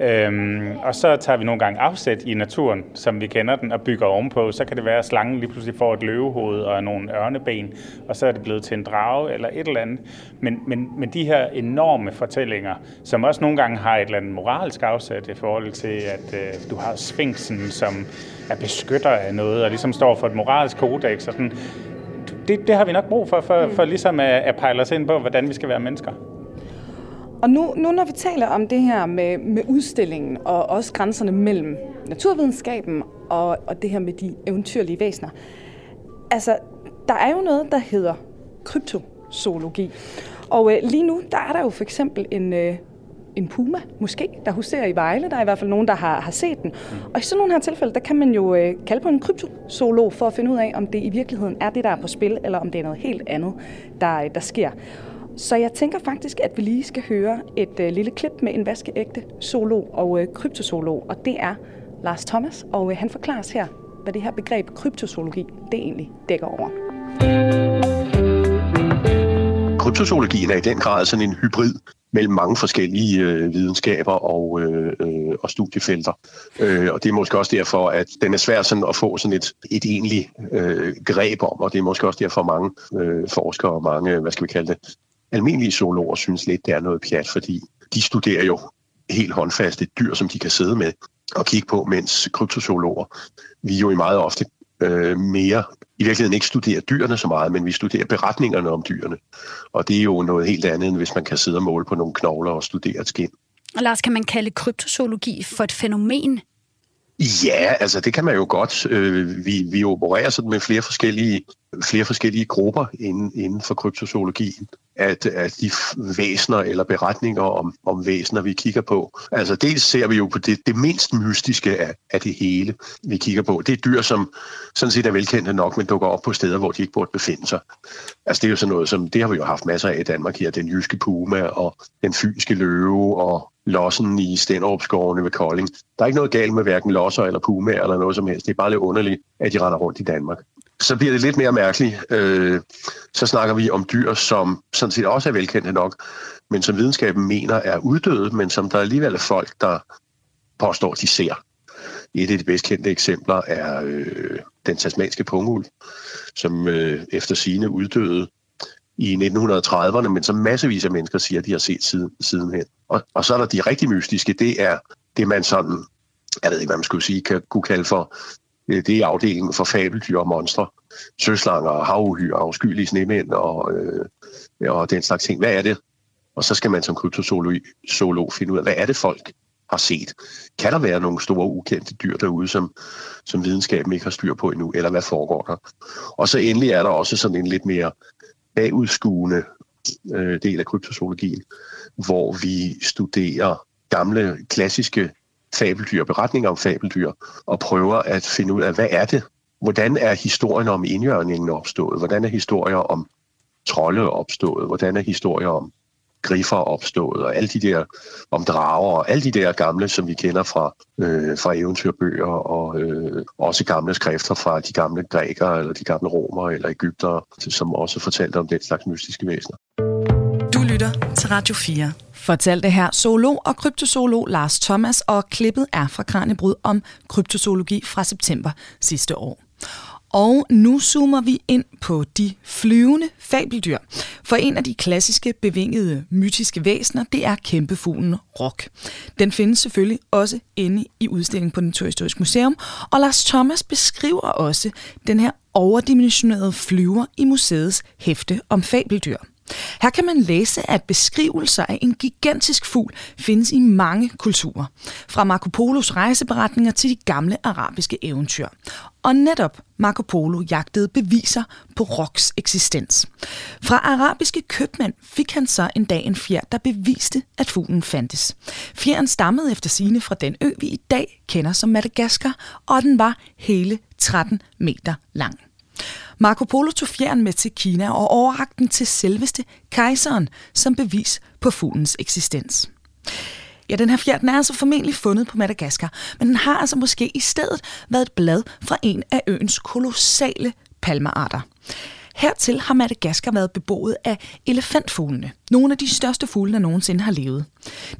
Øhm, og så tager vi nogle gange afsæt i naturen, som vi kender den, og bygger ovenpå. Så kan det være, at slangen lige pludselig får et løvehoved og nogle ørneben, og så er det blevet til en drage eller et eller andet. Men, men, men de her enorme fortællinger, som også nogle gange har et eller andet moralsk afsæt, i forhold til, at øh, du har sfinksen, som er beskytter af noget, og ligesom står for et moralsk kodex. Og sådan. Det, det har vi nok brug for, for, for ligesom at, at pejle os ind på, hvordan vi skal være mennesker. Og nu, nu når vi taler om det her med, med udstillingen, og også grænserne mellem naturvidenskaben og, og det her med de eventyrlige væsener. Altså, der er jo noget, der hedder kryptozoologi. Og øh, lige nu, der er der jo for eksempel en... Øh, en puma, måske, der huserer i Vejle. Der er i hvert fald nogen, der har, har set den. Og i sådan nogle her tilfælde, der kan man jo øh, kalde på en kryptozoolog for at finde ud af, om det i virkeligheden er det, der er på spil, eller om det er noget helt andet, der, der sker. Så jeg tænker faktisk, at vi lige skal høre et øh, lille klip med en vaskeægte zoolog og øh, kryptozoolog, og det er Lars Thomas, og øh, han forklarer os her, hvad det her begreb kryptozoologi, det egentlig dækker over. Kryptozoologien er i den grad sådan en hybrid mellem mange forskellige øh, videnskaber og, øh, øh, og studiefelter. Øh, og det er måske også derfor, at den er svær sådan at få sådan et, et egentlig øh, greb om, og det er måske også derfor, mange øh, forskere og mange, hvad skal vi kalde det, almindelige zoologer synes lidt, det er noget pjat, fordi de studerer jo helt håndfast et dyr, som de kan sidde med og kigge på, mens kryptozoologer, vi jo i meget ofte øh, mere, i virkeligheden ikke studerer dyrene så meget, men vi studerer beretningerne om dyrene. Og det er jo noget helt andet, end hvis man kan sidde og måle på nogle knogler og studere et skind. Og Lars, kan man kalde kryptozoologi for et fænomen? Ja, altså det kan man jo godt. Vi, vi opererer sådan med flere forskellige, flere forskellige grupper inden, inden for kryptozoologien, at, at de væsner eller beretninger om, om væsner, vi kigger på. Altså dels ser vi jo på det, det mindst mystiske af, af det hele, vi kigger på. Det er dyr, som sådan set er velkendte nok, men dukker op på steder, hvor de ikke burde befinde sig. Altså det er jo sådan noget, som det har vi jo haft masser af i Danmark her. Den jyske puma og den fynske løve og lossen i Stenderupskovene ved Kolding. Der er ikke noget galt med hverken losser eller pumaer eller noget som helst. Det er bare lidt underligt, at de render rundt i Danmark. Så bliver det lidt mere mærkeligt. Øh, så snakker vi om dyr, som sådan set også er velkendte nok, men som videnskaben mener er uddøde, men som der alligevel er folk, der påstår, de ser. Et af de bedst kendte eksempler er øh, den tasmanske pungulv, som øh, efter sigende uddøde i nitten trediverne, men som massevis af mennesker siger, at de har set siden, sidenhen. Og, og så er der de rigtig mystiske, det er det, man sådan, jeg ved ikke, hvad man skulle sige, kan, kunne kalde for, det er afdelingen for fabeldyr og monstre, søslanger og havuhyre, afskyelige snemænd og, øh, og den slags ting. Hvad er det? Og så skal man som kryptozoolog finde ud af, hvad er det folk har set? Kan der være nogle store ukendte dyr derude, som, som videnskaben ikke har styr på endnu, eller hvad foregår der? Og så endelig er der også sådan en lidt mere bagudskuende øh, del af kryptozoologien, hvor vi studerer gamle, klassiske fabeldyr, beretninger om fabeldyr, og prøver at finde ud af, hvad er det? Hvordan er historien om indjørningen opstået? Hvordan er historier om trolde opstået? Hvordan er historier om griffer opstået? Og alle de der om drager, og alle de der gamle, som vi kender fra, øh, fra eventyrbøger, og øh, også gamle skrifter fra de gamle grækere, eller de gamle romere, eller egyptere, som også fortalte om den slags mystiske væsener. Du lytter til Radio fire. Fortalte her zoolog og kryptozoolog Lars Thomas, og klippet er fra Kraniebrud om kryptozoologi fra september sidste år. Og nu zoomer vi ind på de flyvende fabeldyr. For en af de klassiske, bevingede, mytiske væsener, det er kæmpefuglen Rock. Den findes selvfølgelig også inde i udstillingen på Naturhistorisk Museum, og Lars Thomas beskriver også den her overdimensionerede flyver i museets hæfte om fabeldyr. Her kan man læse, at beskrivelser af en gigantisk fugl findes i mange kulturer. Fra Marco Polos rejseberetninger til de gamle arabiske eventyr. Og netop Marco Polo jagtede beviser på Rocks eksistens. Fra arabiske købmænd fik han så en dag en fjer, der beviste, at fuglen fandtes. Fjeren stammede efter sigende fra den ø, vi i dag kender som Madagaskar, og den var hele tretten meter lang. Marco Polo tog fjeren med til Kina og overrakte den til selveste kejseren som bevis på fuglens eksistens. Ja, den her fjer, den er altså formentlig fundet på Madagaskar, men den har altså måske i stedet været et blad fra en af øens kolossale palmearter. Hertil har Madagaskar været beboet af elefantfuglene, nogle af de største fugle, der nogensinde har levet.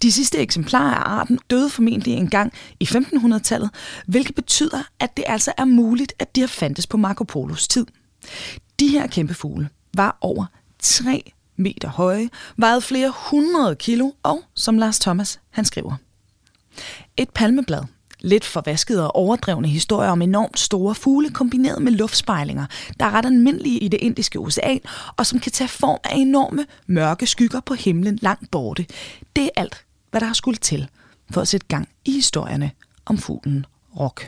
De sidste eksemplarer af arten døde formentlig engang i femtenhundredetallet, hvilket betyder, at det altså er muligt, at de har fandtes på Marco Polos tid. De her kæmpe fugle var over tre meter høje, vejede flere hundrede kilo og, som Lars Thomas han skriver, et palmeblad. Lidt forvaskede og overdrevne historier om enormt store fugle kombineret med luftspejlinger, der er ret almindelige i det indiske ocean, og som kan tage form af enorme mørke skygger på himlen langt borte. Det er alt, hvad der har skulle til for at sætte gang i historierne om fuglen Rock.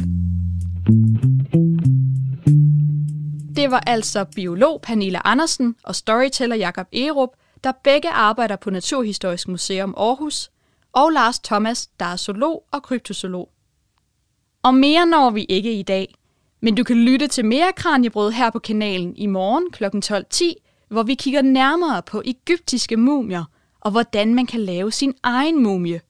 Det var altså biolog Pernille Andersen og storyteller Jakob Egerup, der begge arbejder på Naturhistorisk Museum Aarhus, og Lars Thomas, der er zoolog og kryptozoolog. Og mere når vi ikke i dag, men du kan lytte til mere Kraniebrud her på kanalen i morgen klokken tolv ti, hvor vi kigger nærmere på egyptiske mumier og hvordan man kan lave sin egen mumie.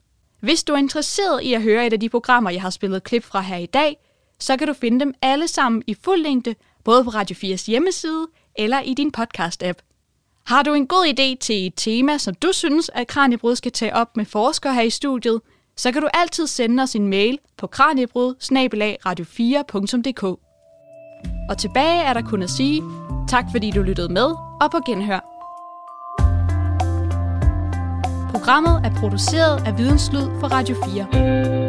Hvis du er interesseret i at høre et af de programmer, jeg har spillet klip fra her i dag, så kan du finde dem alle sammen i fuld længde, både på Radio fires hjemmeside eller i din podcast-app. Har du en god idé til et tema, som du synes, at Kraniebrud skal tage op med forskere her i studiet, så kan du altid sende os en mail på kraniebrud bindestreg radio fire punktum d k. Og tilbage er der kun at sige tak, fordi du lyttede med, og på genhør. Programmet er produceret af Videnslyd for Radio fire.